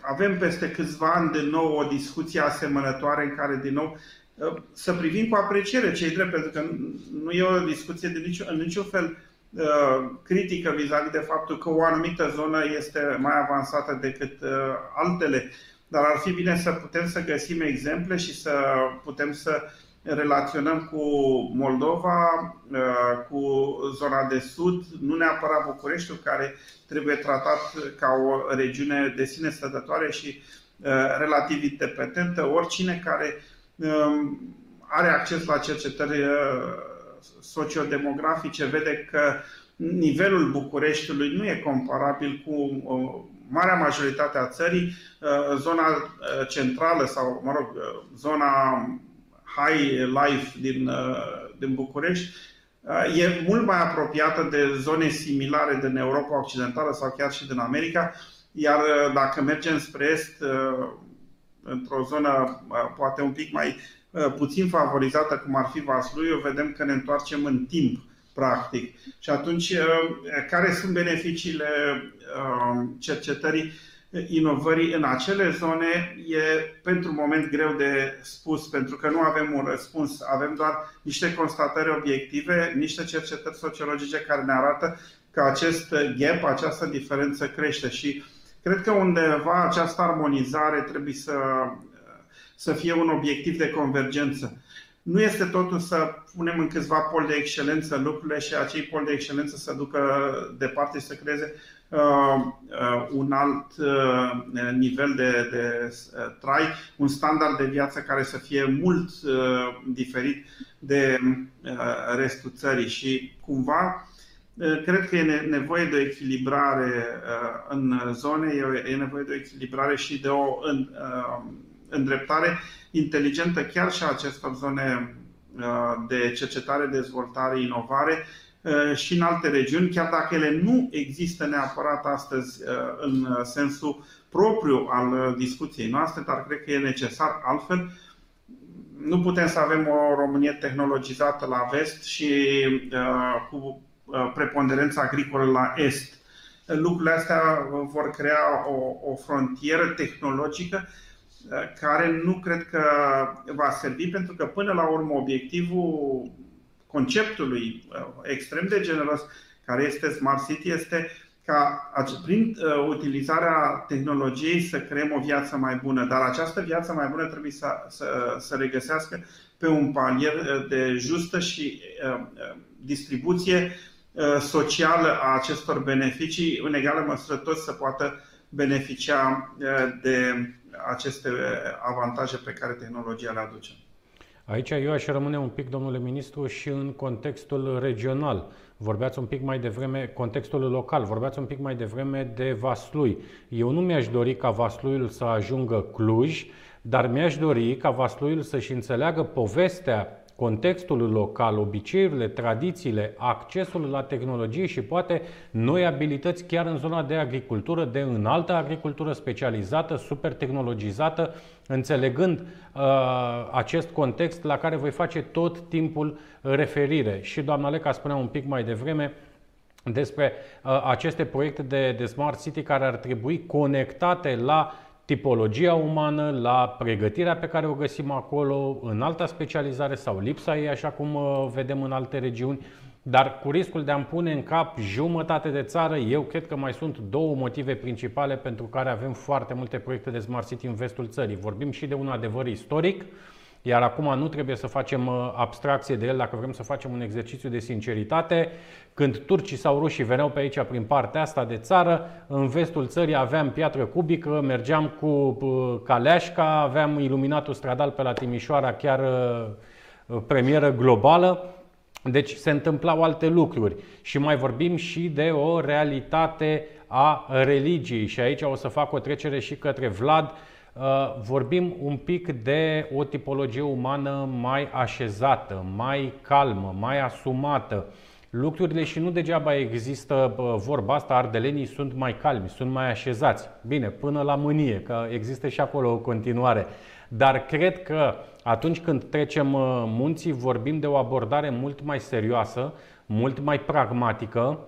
avem peste câțiva ani de nou o discuție asemănătoare în care, din nou, să privim cu apreciere ce-i drept, pentru că nu e o discuție de niciun fel critică vis-a-vis de faptul că o anumită zonă este mai avansată decât altele, dar ar fi bine să putem să găsim exemple și să putem să relaționăm cu Moldova, cu zona de sud, nu neapărat Bucureștiul, care trebuie tratat ca o regiune de sine stătătoare și relativ independentă, oricine care are acces la cercetări sociodemografice, vede că nivelul Bucureștiului nu e comparabil cu marea majoritate a țării. Zona centrală sau, mă rog, zona high life din București e mult mai apropiată de zone similare din Europa Occidentală sau chiar și din America, iar dacă mergem spre est, într-o zonă poate un pic mai puțin favorizată, cum ar fi Vaslui, vedem că ne întoarcem în timp, practic. Și atunci, care sunt beneficiile cercetării, inovării în acele zone, e pentru moment greu de spus, pentru că nu avem un răspuns. Avem doar niște constatări obiective, niște cercetări sociologice care ne arată că acest gap, această diferență crește și cred că undeva această armonizare trebuie să fie un obiectiv de convergență. Nu este totul să punem în câțiva poli de excelență lucrurile și acei poli de excelență să ducă departe și să creeze un alt nivel de trai, un standard de viață care să fie mult diferit de restul țării și cumva cred că e nevoie de o echilibrare în zone, e nevoie de o echilibrare și de o îndreptare inteligentă chiar și a acestor zone de cercetare, dezvoltare, inovare și în alte regiuni, chiar dacă ele nu există neapărat astăzi în sensul propriu al discuției noastre, dar cred că e necesar altfel. Nu putem să avem o Românie tehnologizată la vest și cu preponderența agricolă la est. Lucrurile astea vor crea o frontieră tehnologică care nu cred că va servi, pentru că până la urmă obiectivul conceptului extrem de generos care este Smart City este ca prin utilizarea tehnologiei să creăm o viață mai bună, dar această viață mai bună trebuie să regăsească pe un palier de justă și distribuție socială a acestor beneficii, în egală măsură toți să poată beneficia de aceste avantaje pe care tehnologia le aduce. Aici eu aș rămâne un pic, domnule ministru, și în contextul regional. Vorbeați un pic mai devreme, contextul local, vorbeați un pic mai devreme de Vaslui. Eu nu mi-aș dori ca Vasluiul să ajungă Cluj, dar mi-aș dori ca Vasluiul să-și înțeleagă povestea, contextul local, obiceiurile, tradițiile, accesul la tehnologie și poate noi abilități chiar în zona de agricultură, de înaltă agricultură specializată, super tehnologizată, înțelegând acest context la care voi face tot timpul referire. Și doamna Leca spunea un pic mai devreme despre aceste proiecte de Smart City care ar trebui conectate la tipologia umană, la pregătirea pe care o găsim acolo, în alta specializare sau lipsa ei, așa cum vedem în alte regiuni, dar cu riscul de a-mi pune în cap jumătate de țară, eu cred că mai sunt două motive principale pentru care avem foarte multe proiecte de Smart City în vestul țării. Vorbim și de un adevăr istoric, iar acum nu trebuie să facem abstracție de el dacă vrem să facem un exercițiu de sinceritate. Când turcii sau rușii veneau pe aici prin partea asta de țară, în vestul țării aveam piatră cubică, mergeam cu caleașca, aveam iluminatul stradal pe la Timișoara, chiar premieră globală. Deci se întâmplau alte lucruri și mai vorbim și de o realitate a religiei și aici o să fac o trecere și către Vlad. vorbim un pic de o tipologie umană mai așezată, mai calmă, mai asumată. Lucrurile și nu degeaba există vorba asta, ardelenii sunt mai calmi, sunt mai așezați. Bine, până la mânie, că există și acolo o continuare. Dar cred că atunci când trecem munții, vorbim de o abordare mult mai serioasă, mult mai pragmatică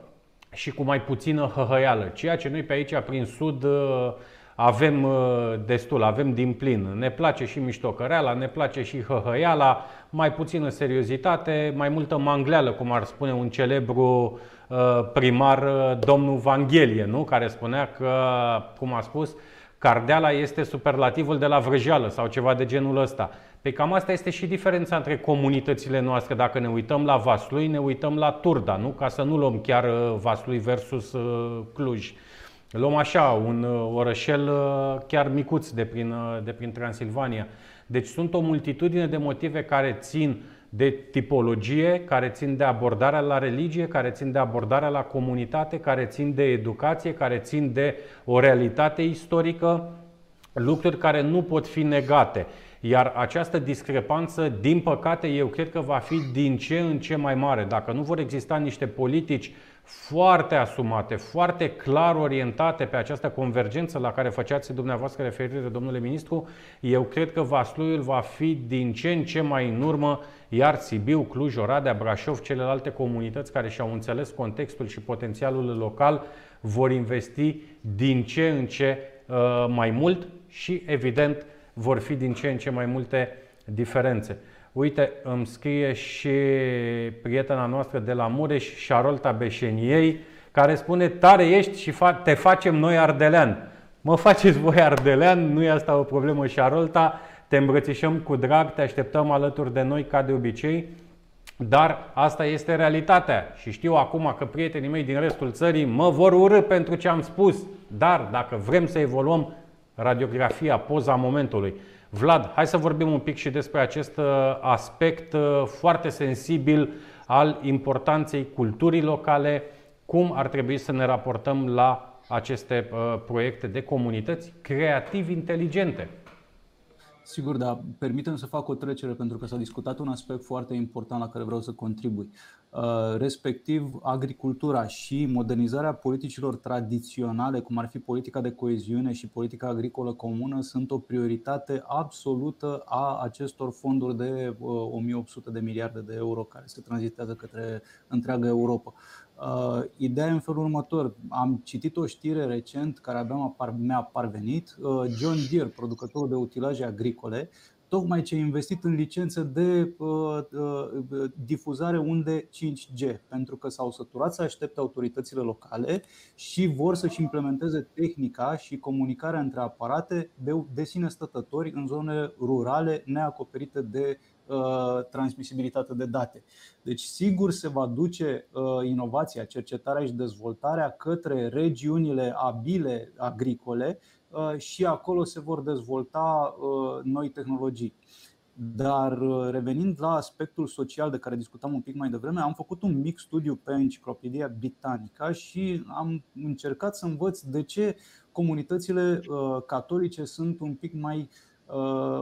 și cu mai puțină hăhăială. Ceea ce noi pe aici, prin sud, avem destul, avem din plin. Ne place și miștocăreala, ne place și hăhăiala, mai puțină seriozitate, mai multă mangleală, cum ar spune un celebru primar, domnul Vanghelie, nu? Care spunea că, cum a spus, cardeala este superlativul de la vrăjeală sau ceva de genul ăsta. Păi cam asta este și diferența între comunitățile noastre. Dacă ne uităm la Vaslui, ne uităm la Turda, nu? Ca să nu luăm chiar Vaslui versus Cluj. Luăm așa, un orășel chiar micuț de prin Transilvania. Deci sunt o multitudine de motive care țin de tipologie, care țin de abordarea la religie, care țin de abordarea la comunitate, care țin de educație, care țin de o realitate istorică, lucruri care nu pot fi negate. Iar această discrepanță, din păcate, eu cred că va fi din ce în ce mai mare. Dacă nu vor exista niște politici foarte asumate, foarte clar orientate pe această convergență la care făceați dumneavoastră referire, domnule ministru, eu cred că Vasluiul va fi din ce în ce mai în urmă, iar Sibiu, Cluj, Oradea, Brașov, celelalte comunități care și-au înțeles contextul și potențialul local, vor investi din ce în ce mai mult și, evident, vor fi din ce în ce mai multe diferențe. Uite, îmi scrie și prietena noastră de la Mureș, Șarolta Beșeniei, care spune: tare ești și te facem noi ardelean. Mă faceți voi ardelean, nu e asta o problemă, Șarolta. Te îmbrățișăm cu drag, te așteptăm alături de noi ca de obicei. Dar asta este realitatea și știu acum că prietenii mei din restul țării mă vor urâ pentru ce am spus. Dar dacă vrem să evoluăm, radiografia, poza momentului. Vlad, hai să vorbim un pic și despre acest aspect foarte sensibil al importanței culturii locale. Cum ar trebui să ne raportăm la aceste proiecte de comunități creativ inteligente? Sigur, dar permite-mi să fac o trecere, pentru că s-a discutat un aspect foarte important la care vreau să contribui. Respectiv, agricultura și modernizarea politicilor tradiționale, cum ar fi politica de coeziune și politica agricolă comună, sunt o prioritate absolută a acestor fonduri de 1800 de miliarde de euro care se tranzitează către întreaga Europa. Ideea e în felul următor. Am citit o știre recent care abia mi-a parvenit. John Deere, producătorul de utilaje agricole, tocmai ce a investit în licențe de difuzare unde 5G, pentru că s-au săturat să aștepte autoritățile locale și vor să-și implementeze tehnica și comunicarea între aparate de sine stătători în zone rurale neacoperite de transmisibilitate de date. Deci sigur se va duce inovația, cercetarea și dezvoltarea către regiunile abile agricole și acolo se vor dezvolta noi tehnologii. Dar revenind la aspectul social de care discutam un pic mai devreme, am făcut un mic studiu pe Enciclopedia Britanica și am încercat să învăț de ce comunitățile catolice sunt un pic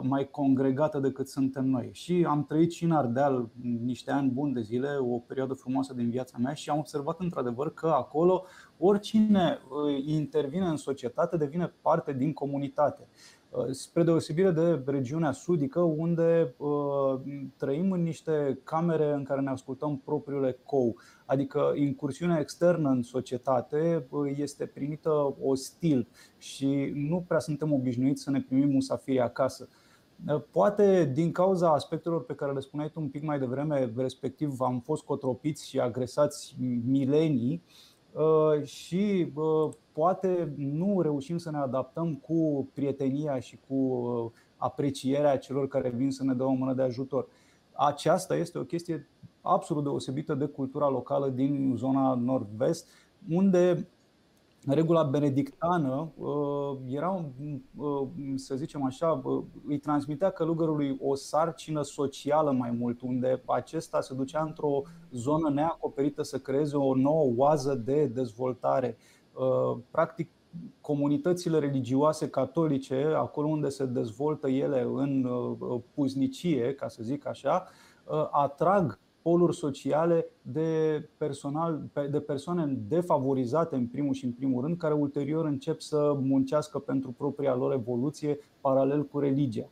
mai congregată decât suntem noi. Și am trăit și în Ardeal niște ani buni de zile, o perioadă frumoasă din viața mea, și am observat într-adevăr că acolo oricine intervine în societate devine parte din comunitate. Spre deosebire de regiunea sudică, unde trăim în niște camere în care ne ascultăm propriul ecou. Adică incursiunea externă în societate este primită ostil și nu prea suntem obișnuiți să ne primim musafirii acasă. Poate din cauza aspectelor pe care le spuneai tu un pic mai devreme, respectiv am fost cotropiți și agresați milenii, și poate nu reușim să ne adaptăm cu prietenia și cu aprecierea celor care vin să ne dea o mână de ajutor. Aceasta este o chestie absolut deosebită de cultura locală din zona nord-vest, unde regula benedictană era, să zicem așa, îi transmitea călugărului o sarcină socială mai mult, unde acesta se ducea într-o zonă neacoperită să creeze o nouă oază de dezvoltare. Practic comunitățile religioase catolice, acolo unde se dezvoltă ele în puznicie, ca să zic așa, atrag poluri sociale de persoane defavorizate în primul și în primul rând, care ulterior încep să muncească pentru propria lor evoluție paralel cu religia.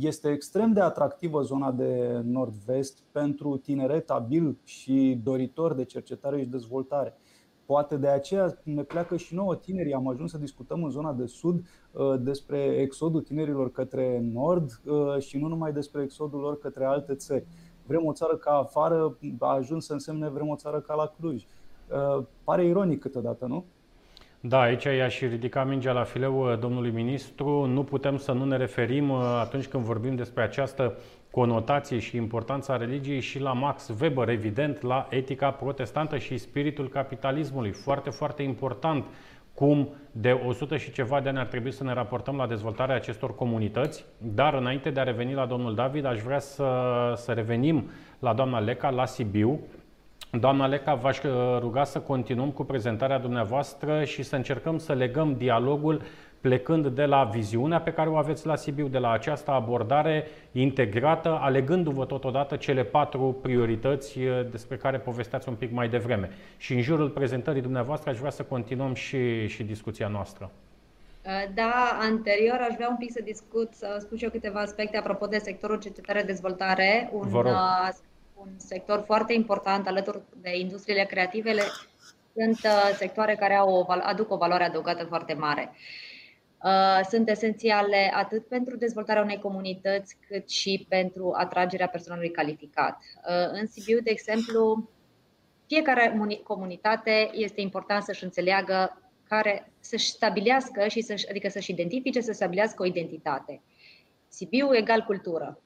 Este extrem de atractivă zona de nord-vest pentru tineret abil și doritor de cercetare și dezvoltare. Poate de aceea ne pleacă și nouă tinerii. Am ajuns să discutăm în zona de sud despre exodul tinerilor către nord și nu numai despre exodul lor către alte țări. Vrem o țară ca afară a ajuns să însemne vrem o țară ca la Cluj. Pare ironic câteodată, nu? Da, aici i-aș ridica mingea la fileu domnului ministru. Nu putem să nu ne referim atunci când vorbim despre această conotație și importanța religiei și la Max Weber, evident, la etica protestantă și spiritul capitalismului. Foarte, foarte important cum de 100 și ceva de ani ar trebui să ne raportăm la dezvoltarea acestor comunități. Dar înainte de a reveni la domnul David, aș vrea să revenim la doamna Leca, la Sibiu. Doamna Leca, v-aș ruga să continuăm cu prezentarea dumneavoastră și să încercăm să legăm dialogul plecând de la viziunea pe care o aveți la Sibiu, de la această abordare integrată, alegându-vă totodată cele 4 priorități despre care povesteați un pic mai devreme. Și în jurul prezentării dumneavoastră aș vrea să continuăm și discuția noastră. Da, anterior aș vrea un pic să discut, să spun și eu câteva aspecte apropo de sectorul cercetare-dezvoltare, un sector foarte important alături de industriile creative. Sunt sectoare care aduc o valoare adăugată foarte mare. Sunt esențiale atât pentru dezvoltarea unei comunități, cât și pentru atragerea personalului calificat. În Sibiu, de exemplu, fiecare comunitate este important să-și înțeleagă, să-și stabilească, adică să-și identifice, să stabilească o identitate. Sibiu egal cultură.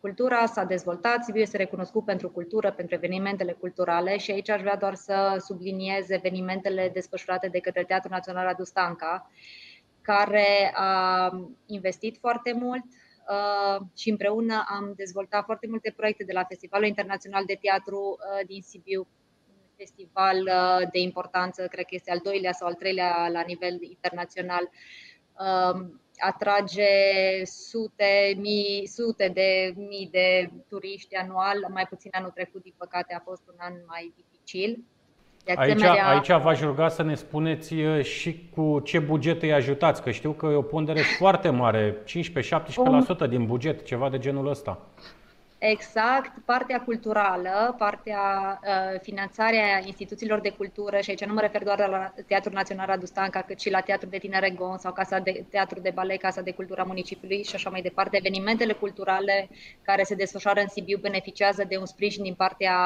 Cultura s-a dezvoltat, Sibiu este recunoscut pentru cultură, pentru evenimentele culturale și aici aș vrea doar să subliniez evenimentele desfășurate de către Teatrul Național Radu Stanca, care a investit foarte mult și împreună am dezvoltat foarte multe proiecte de la Festivalul Internațional de Teatru din Sibiu, un festival de importanță, cred că este al 2-lea sau al 3-lea la nivel internațional. Atrage sute de mii de turiști anual, mai puțin anul trecut, din păcate a fost un an mai dificil. Aici v-aș ruga să ne spuneți și cu ce buget îi ajutați, că știu că e o pondere foarte mare, 15-17% din buget, ceva de genul ăsta. Exact, partea culturală, finanțarea instituțiilor de cultură, și aici nu mă refer doar la Teatrul Național Radu Stanca, cât și la Teatrul de Tinere Gon sau Teatrul de Balet, Casa de Cultura Municipiului și așa mai departe. Evenimentele culturale care se desfășoară în Sibiu beneficiază de un sprijin din partea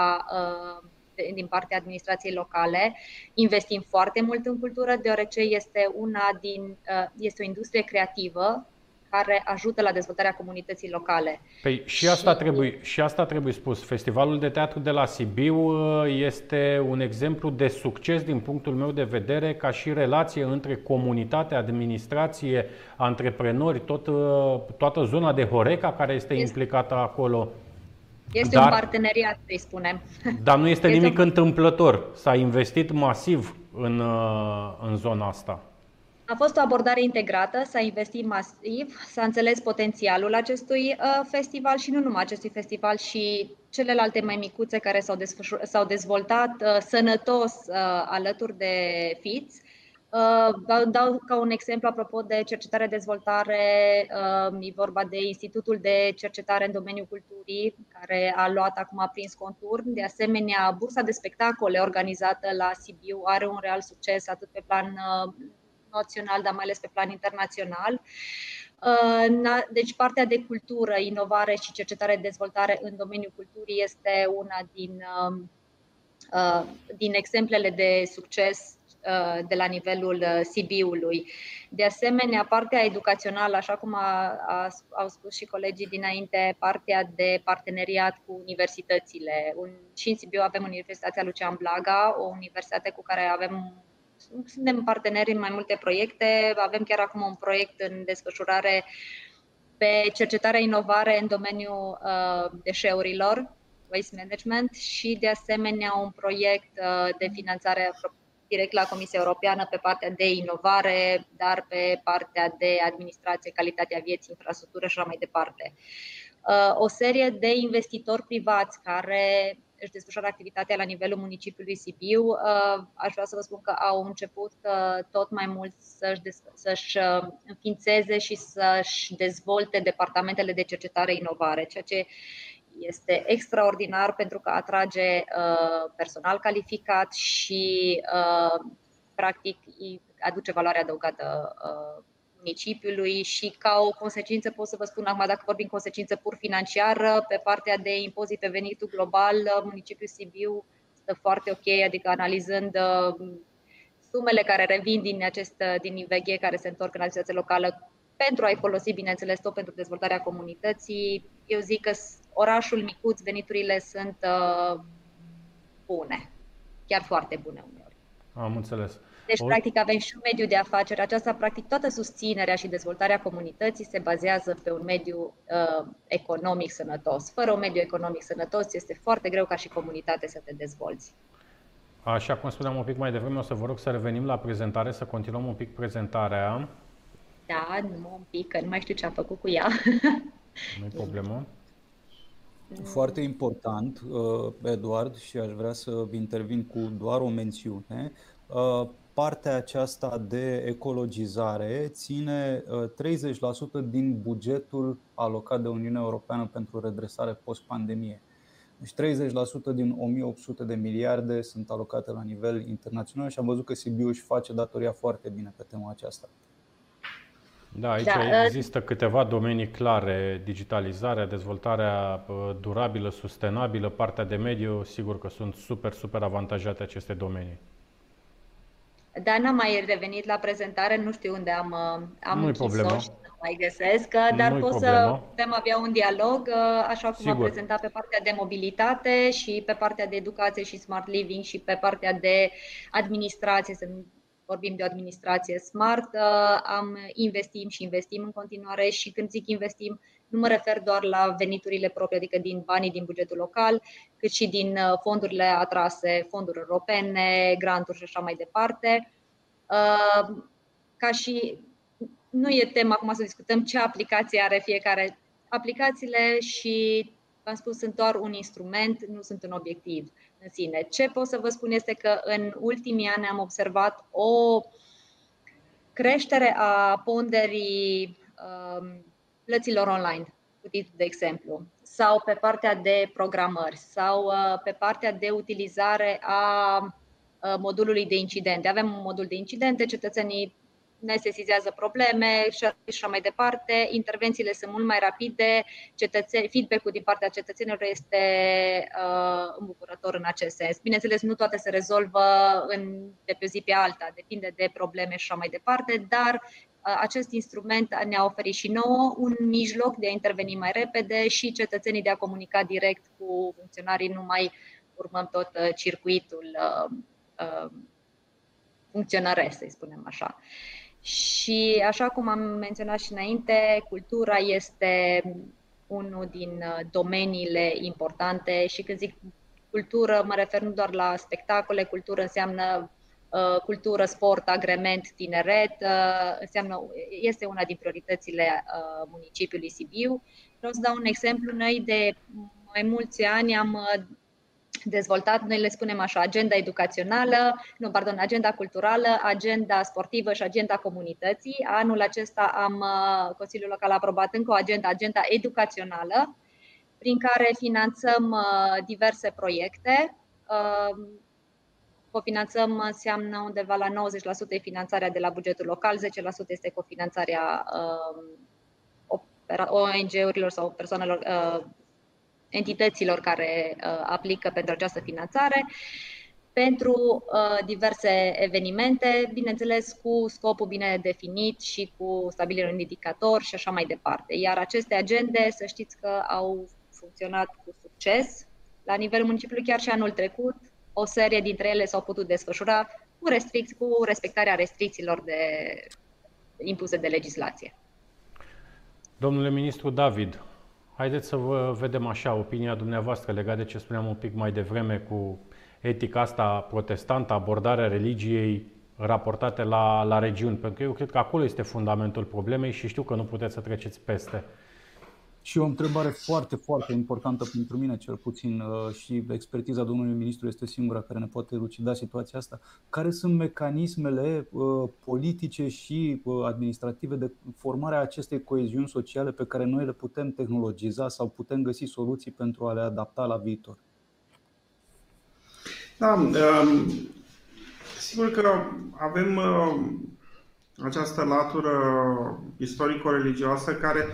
administrației locale. Investim foarte mult în cultură, deoarece este o industrie creativă care ajută la dezvoltarea comunității locale. Păi și asta trebuie spus. Festivalul de teatru de la Sibiu este un exemplu de succes din punctul meu de vedere, ca și relație între comunitate, administrație, antreprenori, toată zona de Horeca care este implicată acolo. Este un parteneriat, să-i spunem. Dar nu este nimic întâmplător. S-a investit masiv în zona asta. A fost o abordare integrată, s-a investit masiv, s-a înțeles potențialul acestui festival și nu numai acestui festival, și celelalte mai micuțe care s-au dezvoltat sănătos alături de FITS. Dau ca un exemplu apropo de cercetare-dezvoltare, e vorba de Institutul de Cercetare în domeniul culturii, care a luat acum prins contur. De asemenea, bursa de spectacole organizată la Sibiu are un real succes atât pe plan național, dar mai ales pe plan internațional. Deci partea de cultură, inovare și cercetare-dezvoltare în domeniul culturii este una din exemplele de succes de la nivelul Sibiului. De asemenea, partea educațională, așa cum au spus și colegii dinainte, partea de parteneriat cu universitățile. Și în Sibiu avem Universitatea Lucian Blaga, o universitate cu care suntem parteneri în mai multe proiecte. Avem chiar acum un proiect în desfășurare pe cercetare-inovare în domeniul deșeurilor, waste management, și de asemenea un proiect de finanțare direct la Comisia Europeană pe partea de inovare, dar pe partea de administrație, calitatea vieții, infrastructură și așa mai departe. O serie de investitori privați care își desfășoară activitatea la nivelul municipiului Sibiu. Aș vrea să vă spun că au început tot mai mult să-și înființeze și să-și dezvolte departamentele de cercetare-inovare, ceea ce este extraordinar pentru că atrage personal calificat și practic aduce valoare adăugată municipiului. Și ca o consecință pot să vă spun acum, dacă vorbim consecință pur financiară, pe partea de impozit pe venitul global, municipiul Sibiu stă foarte ok, adică analizând sumele care revin din IVG care se întorc în administrația locală pentru a-i folosi, bineînțeles, tot pentru dezvoltarea comunității. Eu zic că orașul micuț, veniturile sunt bune, chiar foarte bune uneori. Am înțeles. Deci, practic, avem și un mediu de afaceri. Aceasta, practic, toată susținerea și dezvoltarea comunității se bazează pe un mediu economic sănătos. Fără un mediu economic sănătos, este foarte greu ca și comunitate să te dezvolți. Așa cum spuneam un pic mai devreme, o să vă rog să revenim la prezentare, să continuăm un pic prezentarea. Da, nu un pic, că nu mai știu ce am făcut cu ea. Nu-i problemă. Foarte important, Eduard, și aș vrea să intervin cu doar o mențiune. Partea aceasta de ecologizare ține 30% din bugetul alocat de Uniunea Europeană pentru redresare post-pandemie. Deci 30% din 1800 de miliarde sunt alocate la nivel internațional și am văzut că Sibiu își face datoria foarte bine pe tema aceasta. Da, aici există câteva domenii clare: digitalizarea, dezvoltarea durabilă, sustenabilă, partea de mediu, sigur că sunt super, super avantajate aceste domenii. Da, n-am mai revenit la prezentare, nu știu unde am închis-o și nu mai găsesc, dar pot să putem avea un dialog, așa cum am prezentat pe partea de mobilitate și pe partea de educație și smart living și pe partea de administrație. Vorbim de o administrație smart, investim în continuare și când zic investim, nu mă refer doar la veniturile proprii, adică din banii din bugetul local, cât și din fondurile atrase, fonduri europene, granturi și așa mai departe. Ca și nu e tema acum să discutăm ce aplicație are fiecare. Aplicațiile și, v-am spus, sunt doar un instrument, nu sunt un obiectiv în sine. Ce pot să vă spun este că în ultimii ani am observat o creștere a ponderii plăților online, cu titlu de exemplu, sau pe partea de programări, sau pe partea de utilizare a modulului de incidente. Avem un modul de incidente, cetățenii ne sesizează probleme și așa mai departe, intervențiile sunt mult mai rapide, feedback-ul din partea cetățenilor este îmbucurător în acest sens. Bineînțeles, nu toate se rezolvă de pe zi pe alta, depinde de probleme și așa mai departe, dar acest instrument ne-a oferit și nouă un mijloc de a interveni mai repede și cetățenii de a comunica direct cu funcționarii, nu mai urmăm tot circuitul funcționăresc, să-i spunem așa. Și așa cum am menționat și înainte, cultura este unul din domeniile importante și când zic cultură mă refer nu doar la spectacole, cultură înseamnă cultură, sport, agrement, tineret, este una din prioritățile municipiului Sibiu. Vreau să dau un exemplu. Noi de mai mulți ani am dezvoltat, noi le spunem așa, agenda educațională, agenda culturală, agenda sportivă și agenda comunității. Anul acesta Consiliul Local a aprobat încă o agenda educațională, prin care finanțăm diverse proiecte. Cofinanțăm înseamnă undeva la 90% finanțarea de la bugetul local, 10% este cofinanțarea ONG-urilor sau persoanelor entităților care aplică pentru această finanțare, pentru diverse evenimente, bineînțeles cu scopul bine definit și cu stabilirea unui indicator și așa mai departe. Iar aceste agende, să știți că au funcționat cu succes la nivelul municipiului. Chiar și anul trecut, o serie dintre ele s-au putut desfășura cu respectarea restricțiilor impuse de legislație. Domnule ministru David, haideți să vă vedem așa opinia dumneavoastră legată de ce spuneam un pic mai devreme cu etica asta protestantă, abordarea religiei raportate la regiuni, pentru că eu cred că acolo este fundamentul problemei și știu că nu puteți să treceți peste. Și o întrebare foarte, foarte importantă pentru mine, cel puțin, și expertiza domnului ministru este singura care ne poate elucida situația asta. Care sunt mecanismele politice și administrative de formare a acestei coeziuni sociale pe care noi le putem tehnologiza sau putem găsi soluții pentru a le adapta la viitor? Da, sigur că avem această latură istorico-religioasă care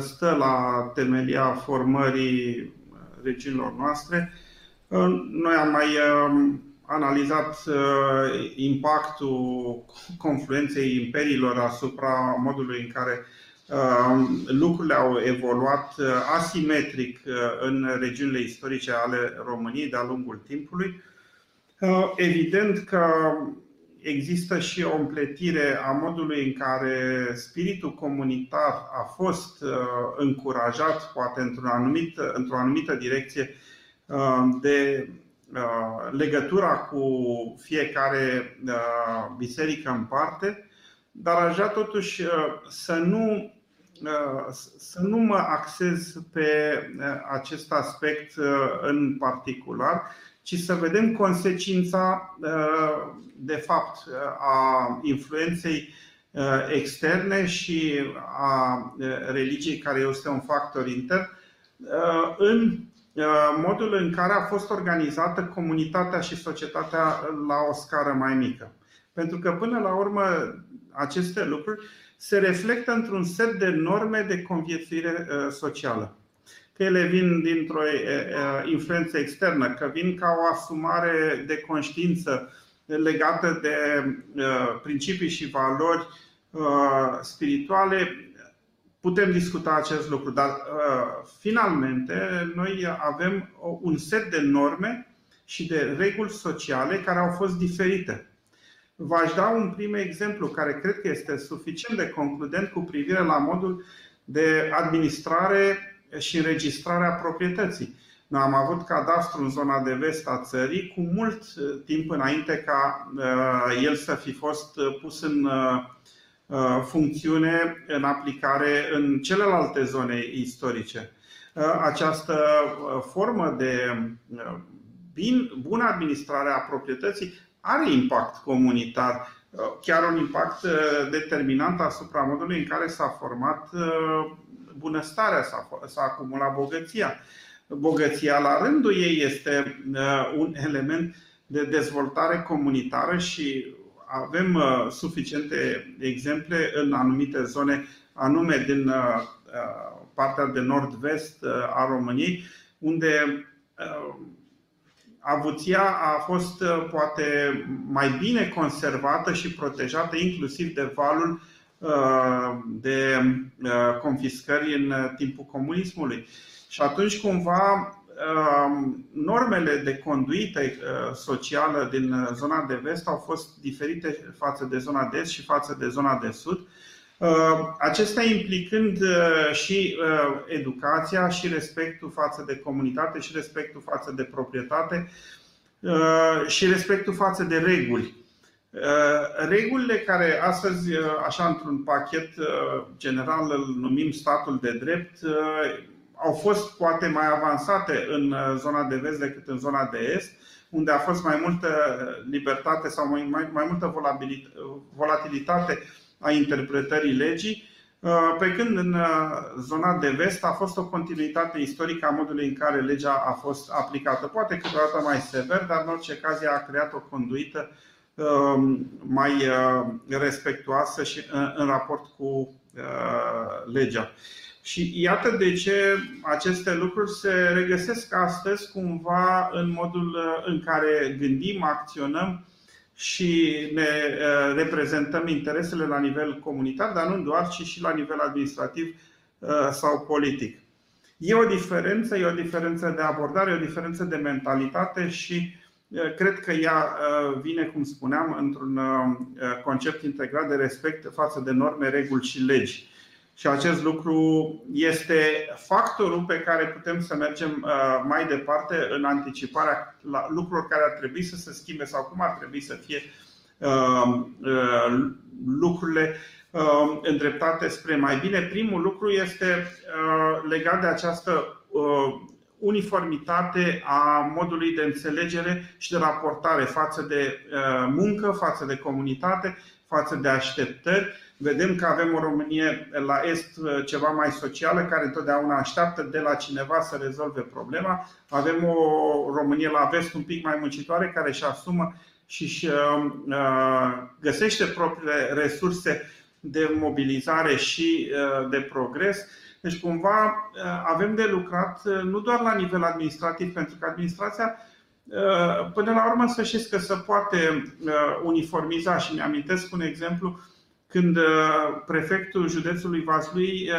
stă la temelia formării regiunilor noastre. Noi am mai analizat impactul confluenței imperiilor asupra modului în care lucrurile au evoluat asimetric în regiunile istorice ale României de-a lungul timpului. Evident că există și o împletire a modului în care spiritul comunitar a fost încurajat, poate într-o anumită direcție, de legătura cu fiecare biserică în parte, dar aș vrea totuși să nu mă axez pe acest aspect în particular, ci să vedem consecința, de fapt, a influenței externe și a religiei, care este un factor intern, în modul în care a fost organizată comunitatea și societatea la o scară mai mică. Pentru că, până la urmă, aceste lucruri se reflectă într-un set de norme de conviețuire socială. Că ele vin dintr-o influență externă, că vin ca o asumare de conștiință legată de principii și valori spirituale, putem discuta acest lucru. Dar finalmente noi avem un set de norme și de reguli sociale care au fost diferite. V-aș da un prim exemplu care cred că este suficient de concludent cu privire la modul de administrare și înregistrarea proprietății. Noi am avut cadastru în zona de vest a țării cu mult timp înainte ca el să fi fost pus în funcțiune, în aplicare în celelalte zone istorice. Această formă de bună administrare a proprietății are impact comunitar, chiar un impact determinant asupra modului în care s-a format bunăstarea, s-a acumulat bogăția. Bogăția, la rândul ei, este un element de dezvoltare comunitară și avem suficiente exemple în anumite zone, anume din partea de nord-vest a României, unde avuția a fost poate mai bine conservată și protejată, inclusiv de valul de confiscări în timpul comunismului. Și atunci, cumva, normele de conduită socială din zona de vest au fost diferite față de zona de est și față de zona de sud, acestea implicând și educația și respectul față de comunitate și respectul față de proprietate și respectul față de reguli. Regulile care astăzi, așa într-un pachet general, îl numim statul de drept, au fost poate mai avansate în zona de vest decât în zona de est, unde a fost mai multă libertate sau mai multă volatilitate a interpretării legii, pe când în zona de vest a fost o continuitate istorică a modului în care legea a fost aplicată. Poate câteodată mai sever, dar în orice caz ea a creat o conduită mai respectuoasă și în raport cu legea. Și iată de ce aceste lucruri se regăsesc astăzi cumva în modul în care gândim, acționăm și ne reprezentăm interesele la nivel comunitar, dar nu doar, ci și la nivel administrativ sau politic. E o diferență de abordare, e o diferență de mentalitate și cred că ea vine, cum spuneam, într-un concept integrat de respect față de norme, reguli și legi. Și acest lucru este factorul pe care putem să mergem mai departe în anticiparea lucrurilor care ar trebui să se schimbe sau cum ar trebui să fie lucrurile îndreptate spre mai bine. Primul lucru este legat de această uniformitate a modului de înțelegere și de raportare față de muncă, față de comunitate, față de așteptări. Vedem că avem o Românie la est ceva mai socială, care întotdeauna așteaptă de la cineva să rezolve problema. Avem o Românie la vest un pic mai muncitoare, care își asumă și își găsește propriile resurse de mobilizare și de progres. Deci cumva avem de lucrat nu doar la nivel administrativ, pentru că administrația până la urmă să știți că se poate uniformiza. Și mi-amintesc un exemplu când prefectul județului Vaslui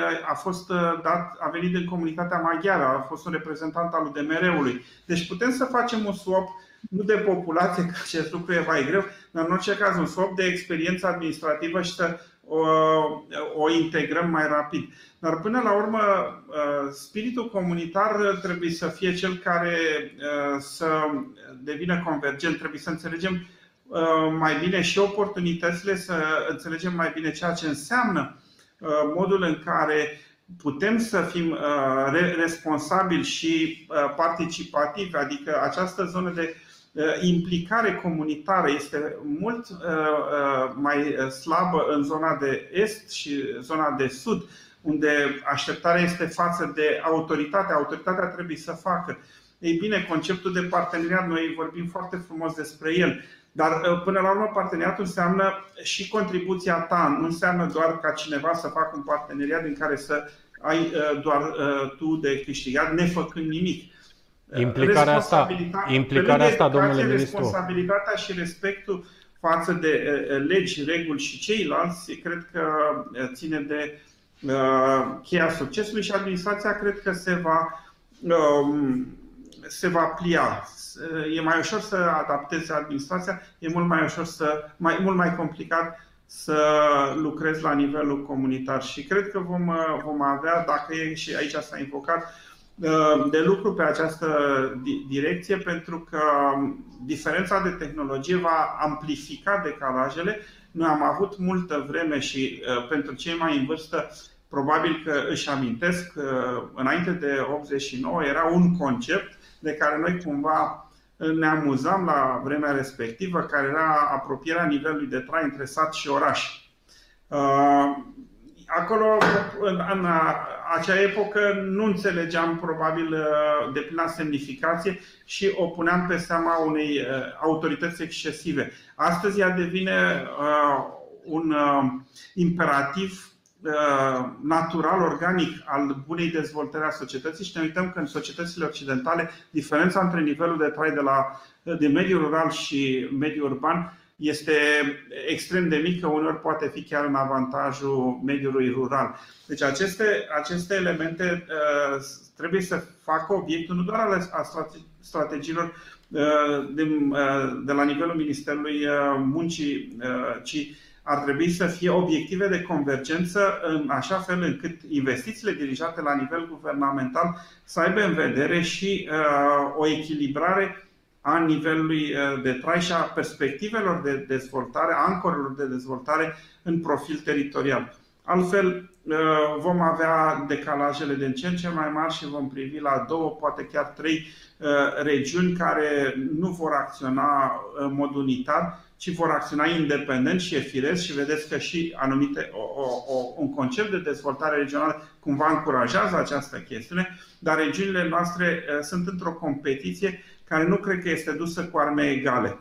a venit din comunitatea maghiară, a fost un reprezentant al UDMR-ului. Deci putem să facem un swap, nu de populație, că acest lucru e mai greu, dar în orice caz un swap de experiență administrativă și să o integrăm mai rapid. Dar până la urmă, spiritul comunitar trebuie să fie cel care să devină convergent. Trebuie să înțelegem mai bine și oportunitățile, să înțelegem mai bine ceea ce înseamnă modul în care putem să fim responsabili și participativi, adică această zonă de implicare comunitară este mult mai slabă în zona de est și zona de sud, unde așteptarea este față de autoritate. Autoritatea trebuie să facă. Ei bine, conceptul de parteneriat, noi vorbim foarte frumos despre el, dar până la urmă parteneriatul înseamnă și contribuția ta, nu înseamnă doar ca cineva să facă un parteneriat din care să ai doar tu de câștigat, nefăcând nimic. Implicarea asta, domnule ministru. Responsabilitatea și respectul față de legi, reguli și ceilalți, cred că ține de cheia succesului și administrația cred că se va plia. E mai ușor să adapteze administrația, e mult mai complicat să lucrezi la nivelul comunitar și cred că vom avea, dacă e și aici s-a invocat, de lucru pe această direcție, pentru că diferența de tehnologie va amplifica decalajele. Noi am avut multă vreme și pentru cei mai în vârstă probabil că își amintesc, înainte de 89 era un concept de care noi cumva ne amuzam la vremea respectivă, care era apropierea nivelului de trai între sat și oraș. Acolo, în acea epocă, nu înțelegeam probabil de plina semnificație și o puneam pe seama unei autorități excesive. Astăzi ea devine un imperativ natural, organic al bunei dezvoltări a societății și ne uităm că în societățile occidentale diferența între nivelul de trai de mediul rural și mediul urban este extrem de mică, uneori poate fi chiar în avantajul mediului rural. Deci aceste elemente trebuie să facă obiectul nu doar al strategiilor de la nivelul Ministerului Muncii, ci ar trebui să fie obiective de convergență în așa fel încât investițiile dirijate la nivel guvernamental să aibă în vedere și o echilibrare a nivelului de trai și a perspectivelor de dezvoltare, a ancorilor de dezvoltare în profil teritorial. Altfel vom avea decalajele din ce în ce mai mari și vom privi la 2, poate chiar 3 regiuni care nu vor acționa în mod unitar, ci vor acționa independent și e firesc și vedeți că și anumite, un concept de dezvoltare regională cumva încurajează această chestiune, dar regiunile noastre sunt într-o competiție care nu cred că este dusă cu arme egale.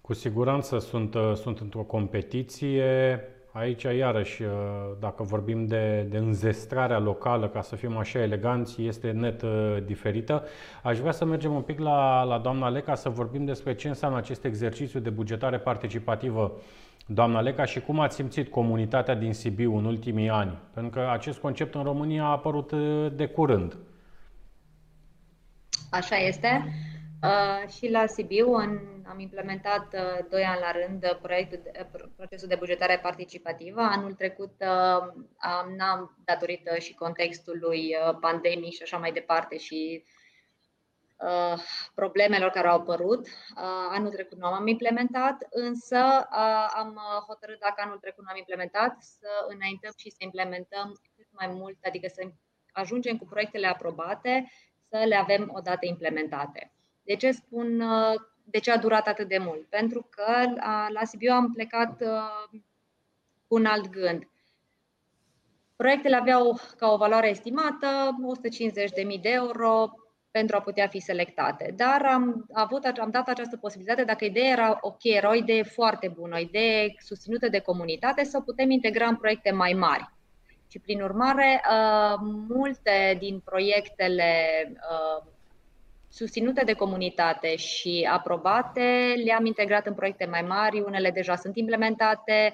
Cu siguranță sunt într-o competiție. Aici, iarăși, dacă vorbim de înzestrarea locală, ca să fim așa eleganți, este net diferită. Aș vrea să mergem un pic la doamna Leca, să vorbim despre ce înseamnă acest exercițiu de bugetare participativă, doamna Leca, și cum ați simțit comunitatea din Sibiu în ultimii ani. Pentru că acest concept în România a apărut de curând. Așa este. Și la Sibiu, în Am implementat 2 ani la rând procesul de bugetare participativă. Anul trecut, datorită și contextului pandemic și așa mai departe și problemelor care au apărut, anul trecut nu am implementat, însă am hotărât, dacă anul trecut nu am implementat, să înaintăm și să implementăm cât mai mult, adică să ajungem cu proiectele aprobate, să le avem odată implementate. De ce spun, de ce a durat atât de mult? Pentru că la Sibiu am plecat cu un alt gând. Proiectele aveau ca o valoare estimată 150.000 de euro pentru a putea fi selectate. Dar am dat această posibilitate, dacă ideea era ok, era o idee foarte bună, o idee susținută de comunitate, să o putem integra în proiecte mai mari. Și prin urmare, multe din proiectele susținute de comunitate și aprobate le-am integrat în proiecte mai mari, unele deja sunt implementate.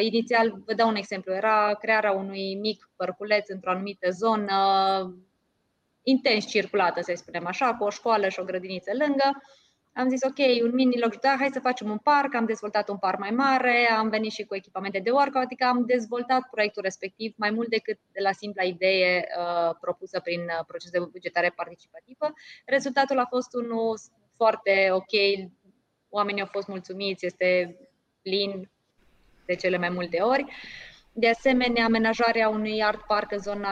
Inițial, vă dau un exemplu, era crearea unui mic părculeț într-o anumită zonă, intens circulată, să spunem așa, cu o școală și o grădiniță lângă. Am zis, ok, un mini loc, da, hai să facem un parc, am dezvoltat un parc mai mare, am venit și cu echipamente de workout, adică am dezvoltat proiectul respectiv mai mult decât de la simpla idee propusă prin proces de bugetare participativă. Rezultatul a fost unul foarte ok, oamenii au fost mulțumiți, este plin de cele mai multe ori. De asemenea, amenajarea unui art park în zona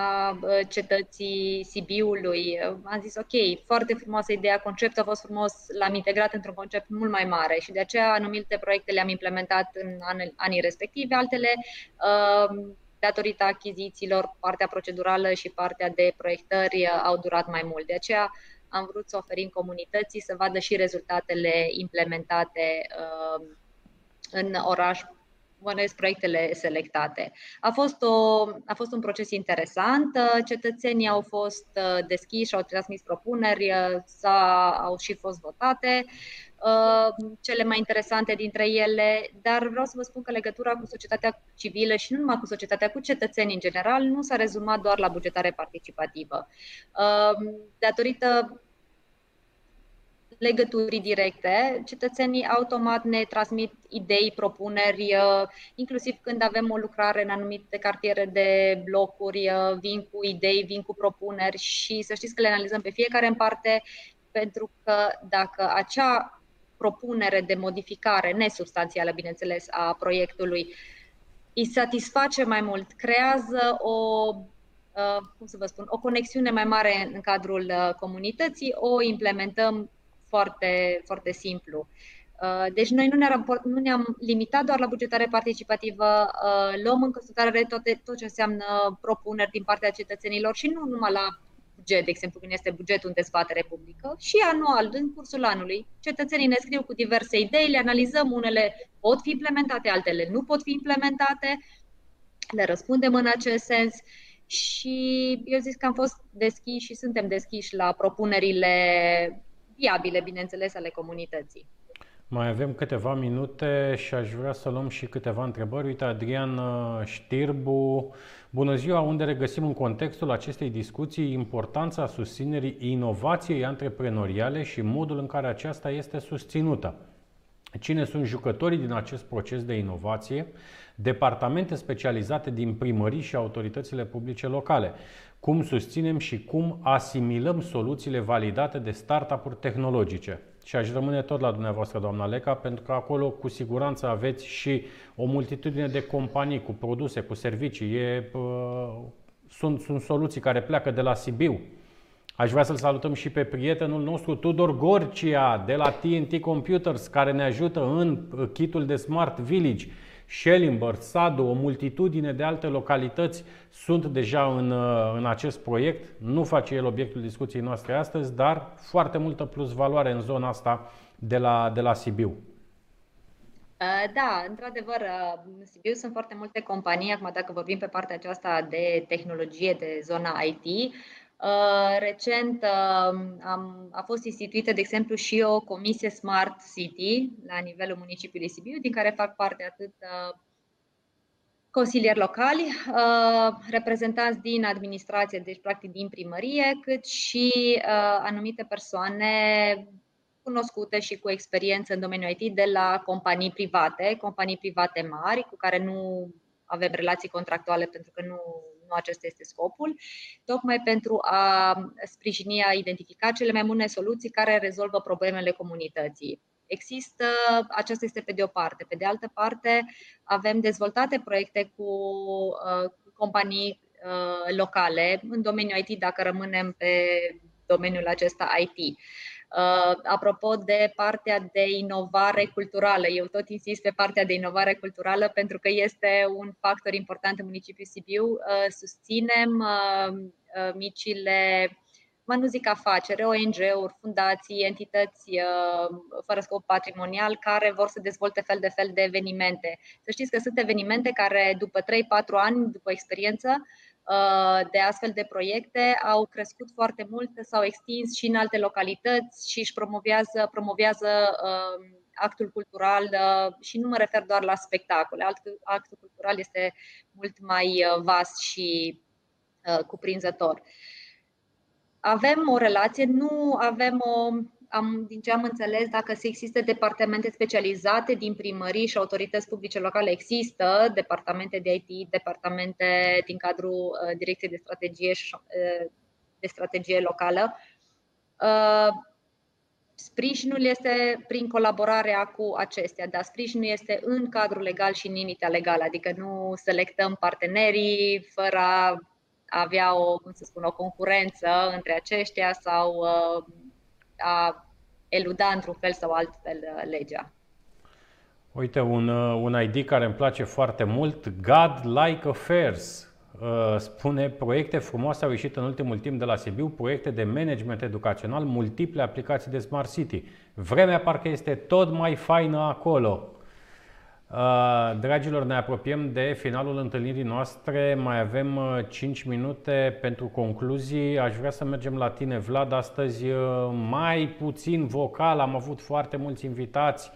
cetății Sibiului. Am zis, ok, foarte frumoasă ideea, conceptul a fost frumos, l-am integrat într-un concept mult mai mare și de aceea anumite proiecte le-am implementat în anii respective, altele datorită achizițiilor, partea procedurală și partea de proiectări au durat mai mult. De aceea am vrut să oferim comunității să vadă și rezultatele implementate în oraș, proiectele selectate. A fost un proces interesant, cetățenii au fost deschiși, au transmis propuneri, au și fost votate cele mai interesante dintre ele, dar vreau să vă spun că legătura cu societatea civilă și nu numai cu societatea, cu cetățenii în general, nu s-a rezumat doar la bugetare participativă. Datorită legăturii directe, cetățenii automat ne transmit idei, propuneri, inclusiv când avem o lucrare în anumite cartiere de blocuri, vin cu idei, vin cu propuneri și să știți că le analizăm pe fiecare în parte, pentru că dacă acea propunere de modificare nesubstanțială, bineînțeles, a proiectului îi satisface mai mult, creează o conexiune mai mare în cadrul comunității, o implementăm foarte, foarte simplu. Deci noi nu ne-am limitat doar la bugetare participativă, luăm în considerare tot ce înseamnă propuneri din partea cetățenilor și nu numai la buget, de exemplu când este bugetul în dezbatere publică, și anual, în cursul anului, cetățenii ne scriu cu diverse idei, le analizăm, unele pot fi implementate, altele nu pot fi implementate, le răspundem în acest sens. Și eu zic că am fost deschiși și suntem deschiși la propunerile viabile, bineînțeles, ale comunității. Mai avem câteva minute și aș vrea să luăm și câteva întrebări. Uite, Adrian Știrbu, bună ziua! Unde regăsim în contextul acestei discuții importanța susținerii inovației antreprenoriale și modul în care aceasta este susținută? Cine sunt jucătorii din acest proces de inovație? Departamente specializate din primării și autoritățile publice locale. Cum susținem și cum asimilăm soluțiile validate de startup-uri tehnologice? Și aș rămâne tot la dumneavoastră, doamna Leca, pentru că acolo cu siguranță aveți și o multitudine de companii cu produse, cu servicii. Sunt soluții care pleacă de la Sibiu. Aș vrea să-l salutăm și pe prietenul nostru Tudor Gorcia de la TNT Computers, care ne ajută în kitul de Smart Village. Schellenberg, Sadu, o multitudine de alte localități sunt deja în acest proiect. Nu face el obiectul discuției noastre astăzi, dar foarte multă plusvaloare în zona asta de la Sibiu. Da, într-adevăr, în Sibiu sunt foarte multe companii. Acum, dacă vorbim pe partea aceasta de tehnologie, de zona IT, recent a fost instituită, de exemplu, și o comisie Smart City la nivelul municipiului Sibiu, din care fac parte atât consilieri locali, reprezentanți din administrație, deci practic din primărie, cât și anumite persoane cunoscute și cu experiență în domeniul IT de la companii private mari cu care nu avem relații contractuale pentru că nu acesta este scopul, tocmai pentru a sprijini, a identifica cele mai bune soluții care rezolvă problemele comunității. Există, aceasta este pe de o parte. Pe de altă parte, avem dezvoltate proiecte cu companii locale în domeniul IT, dacă rămânem pe domeniul acesta IT. Apropo de partea de inovare culturală, eu tot insist pe partea de inovare culturală pentru că este un factor important în municipiul Sibiu. Susținem micile, nu zic afaceri, ONG-uri, fundații, entități fără scop patrimonial care vor să dezvolte fel de fel de evenimente. Să știți că sunt evenimente care după 3-4 ani, după experiență de astfel de proiecte, au crescut foarte mult, s-au extins și în alte localități și își promovează actul cultural și nu mă refer doar la spectacole. Actul cultural este mult mai vast și cuprinzător. Avem o relație, nu avem din ce am înțeles, dacă există departamente specializate din primării și autorități publice locale, există departamente de IT, departamente din cadrul Direcției de strategie locală. Sprijinul este prin colaborarea cu acestea, dar sprijinul este în cadrul legal și în limita legală, adică nu selectăm partenerii fără a avea o concurență între aceștia sau a eluda într-un fel sau altfel legea. Uite, un ID care îmi place foarte mult, God Like Affairs, spune: proiecte frumoase au ieșit în ultimul timp de la Sibiu, proiecte de management educațional, multiple aplicații de Smart City. Vremea parcă este tot mai faină acolo. Dragilor, ne apropiem de finalul întâlnirii noastre, mai avem 5 minute pentru concluzii. Aș vrea să mergem la tine, Vlad, astăzi mai puțin vocal, am avut foarte mulți invitați.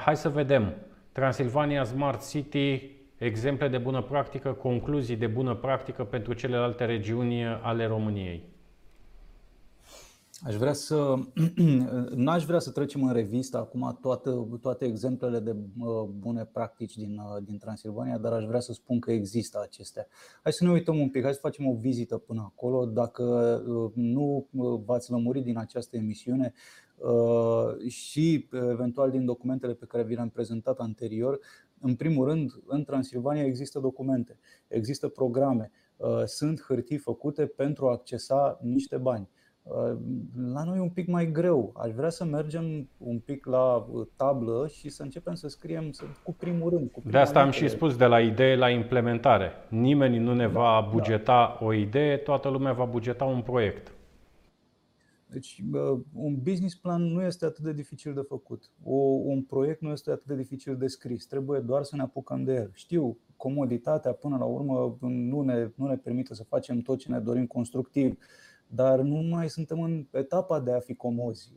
Hai să vedem. Transilvania Smart City, exemple de bună practică, concluzii de bună practică pentru celelalte regiuni ale României. N-aș vrea să trecem în revistă acum toate exemplele de bune practici din Transilvania, dar aș vrea să spun că există acestea. Hai să ne uităm un pic, hai să facem o vizită până acolo. Dacă nu v-ați lămurit din această emisiune și eventual din documentele pe care vi le-am prezentat anterior, în primul rând, în Transilvania există documente, există programe, sunt hârtii făcute pentru a accesa niște bani. La noi e un pic mai greu. Aș vrea să mergem un pic la tablă și să începem să scriem cu primul rând. De asta am și spus, de la idee la implementare. Nimeni nu ne va bugeta o idee, toată lumea va bugeta un proiect. Deci un business plan nu este atât de dificil de făcut. Un proiect nu este atât de dificil de scris. Trebuie doar să ne apucăm de el. Știu, comoditatea până la urmă nu ne permite să facem tot ce ne dorim constructiv. Dar nu mai suntem în etapa de a fi comozi.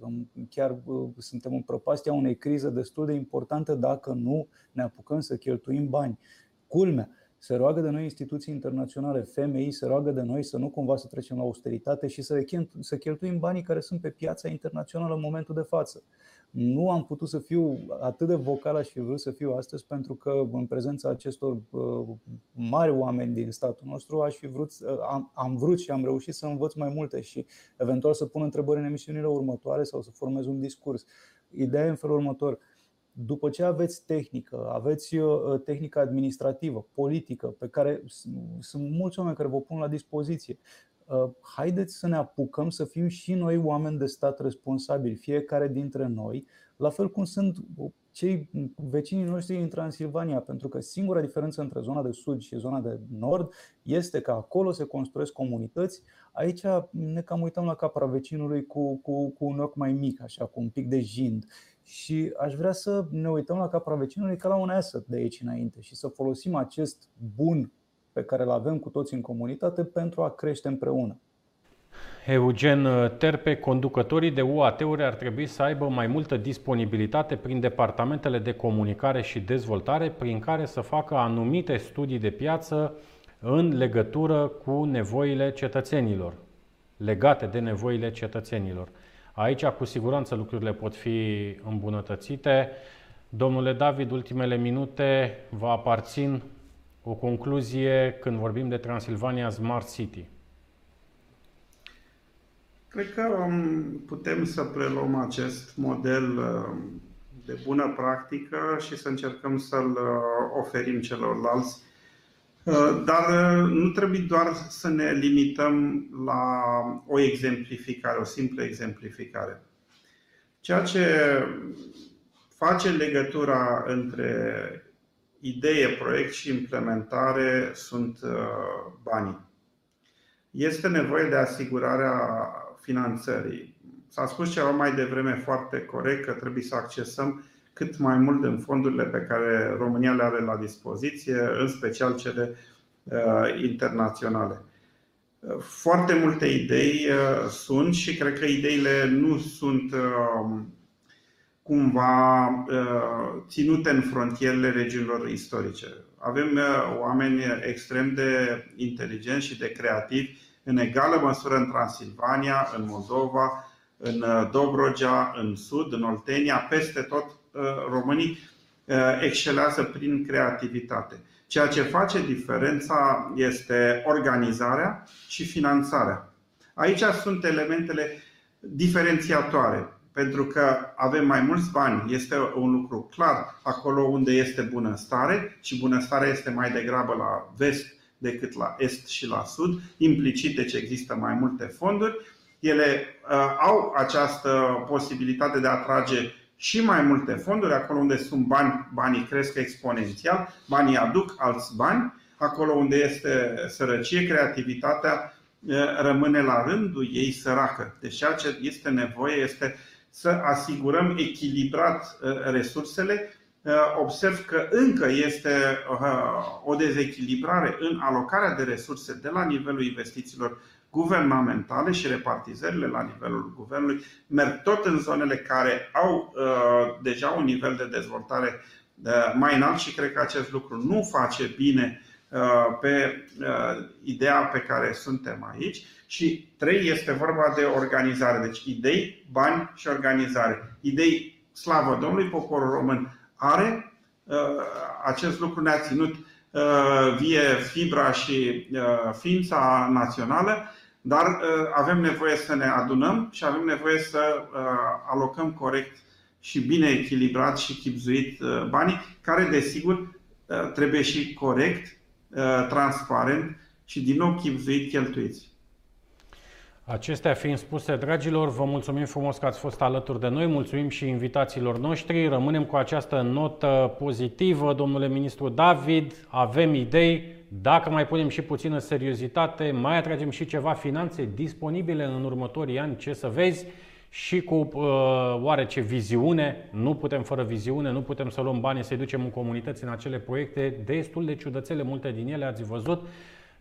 Chiar suntem în prăpastia unei crize destul de importante dacă nu ne apucăm să cheltuim bani. Culmea, se roagă de noi instituții internaționale, FMI se roagă de noi să nu cumva să trecem la austeritate și să cheltuim banii care sunt pe piața internațională în momentul de față. Nu am putut să fiu atât de vocal aș fi vrut să fiu astăzi, pentru că în prezența acestor mari oameni din statul nostru am vrut și am reușit să învăț mai multe și eventual să pun întrebări în emisiunile următoare sau să formez un discurs. Ideea e în felul următor. După ce aveți tehnică, aveți tehnică administrativă, politică, pe care sunt mulți oameni care vă pun la dispoziție, haideți să ne apucăm să fim și noi oameni de stat responsabili, fiecare dintre noi, la fel cum sunt cei vecinii noștri din Transilvania, pentru că singura diferență între zona de sud și zona de nord este că acolo se construiesc comunități. Aici ne cam uităm la capra vecinului cu un ochi mai mic, așa, cu un pic de jind. Și aș vrea să ne uităm la capra vecinului ca la un asset de aici înainte și să folosim acest bun pe care îl avem cu toți în comunitate pentru a crește împreună. Eugen Terpe, conducătorii de UAT-uri ar trebui să aibă mai multă disponibilitate prin departamentele de comunicare și dezvoltare, prin care să facă anumite studii de piață în legătură cu nevoile cetățenilor, legate de nevoile cetățenilor. Aici, cu siguranță, lucrurile pot fi îmbunătățite. Domnule David, ultimele minute vă aparțin, o concluzie când vorbim de Transilvania Smart City. Cred că putem să preluăm acest model de bună practică și să încercăm să-l oferim celorlalți. Dar nu trebuie doar să ne limităm la o exemplificare, o simplă exemplificare. Ceea ce face legătura între idee, proiect și implementare sunt banii. Este nevoie de asigurarea finanțării. S-a spus ceva mai devreme foarte corect că trebuie să accesăm cât mai mult din fondurile pe care România le are la dispoziție, în special cele internaționale. Foarte multe idei sunt și cred că ideile nu sunt cumva ținute în frontierele regiunilor istorice. Avem oameni extrem de inteligenți și de creativi în egală măsură în Transilvania, în Moldova, în Dobrogea, în Sud, în Oltenia, peste tot românii excelează prin creativitate. Ceea ce face diferența este organizarea și finanțarea. Aici sunt elementele diferențiatoare. Pentru că avem mai mulți bani, este un lucru clar, acolo unde este bunăstare, și bunăstarea este mai degrabă la vest decât la est și la sud, implicit deci există mai multe fonduri, ele au această posibilitate de a atrage și mai multe fonduri, acolo unde sunt bani, banii cresc exponențial, banii aduc alți bani, acolo unde este sărăcie, creativitatea rămâne la rândul ei săracă. Deci ceea ce este nevoie este să asigurăm echilibrat resursele. Observ că încă este o dezechilibrare în alocarea de resurse de la nivelul investițiilor guvernamentale și repartizările la nivelul guvernului merg tot în zonele care au deja un nivel de dezvoltare mai înalt și cred că acest lucru nu face bine pe ideea pe care suntem aici. Și 3 este vorba de organizare. Deci idei, bani și organizare. Idei, slavă Domnului, poporul român are. Acest lucru ne-a ținut vie fibra și ființa națională. Dar avem nevoie să ne adunăm și avem nevoie să alocăm corect și bine echilibrat și chibzuit banii, care desigur trebuie și corect, transparent și din nou chipzuit cheltuiți. Acestea fiind spuse, dragilor, vă mulțumim frumos că ați fost alături de noi, mulțumim și invitațiilor noștri. Rămânem cu această notă pozitivă, domnule ministru David, avem idei, dacă mai punem și puțină seriozitate, mai atragem și ceva finanțe disponibile în următorii ani, ce să vezi, și cu oarece viziune, nu putem fără viziune, nu putem să luăm banii, să-i ducem în comunități, în acele proiecte destul de ciudățele, multe din ele ați văzut,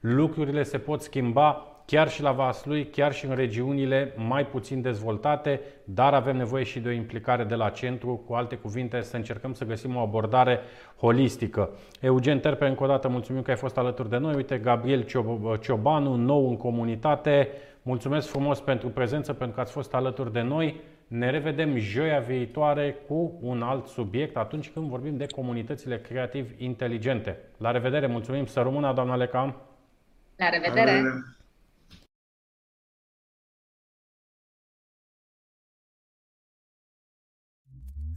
lucrurile se pot schimba chiar și la Vaslui, chiar și în regiunile mai puțin dezvoltate, dar avem nevoie și de o implicare de la centru, cu alte cuvinte să încercăm să găsim o abordare holistică. Eugen Terpe, încă o dată mulțumim că ai fost alături de noi. Uite, Gabriel Ciobanu, nou în comunitate, mulțumesc frumos pentru prezență, pentru că ați fost alături de noi. Ne revedem joia viitoare cu un alt subiect atunci când vorbim de comunitățile creativ inteligente. La revedere, mulțumim, să rămână, doamna Leca. La revedere!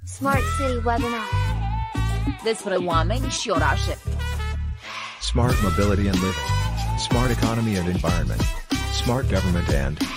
Smart City Webinar. Despre oameni și orașe. Smart Mobility and Living. Smart Economy and Environment. Smart Government and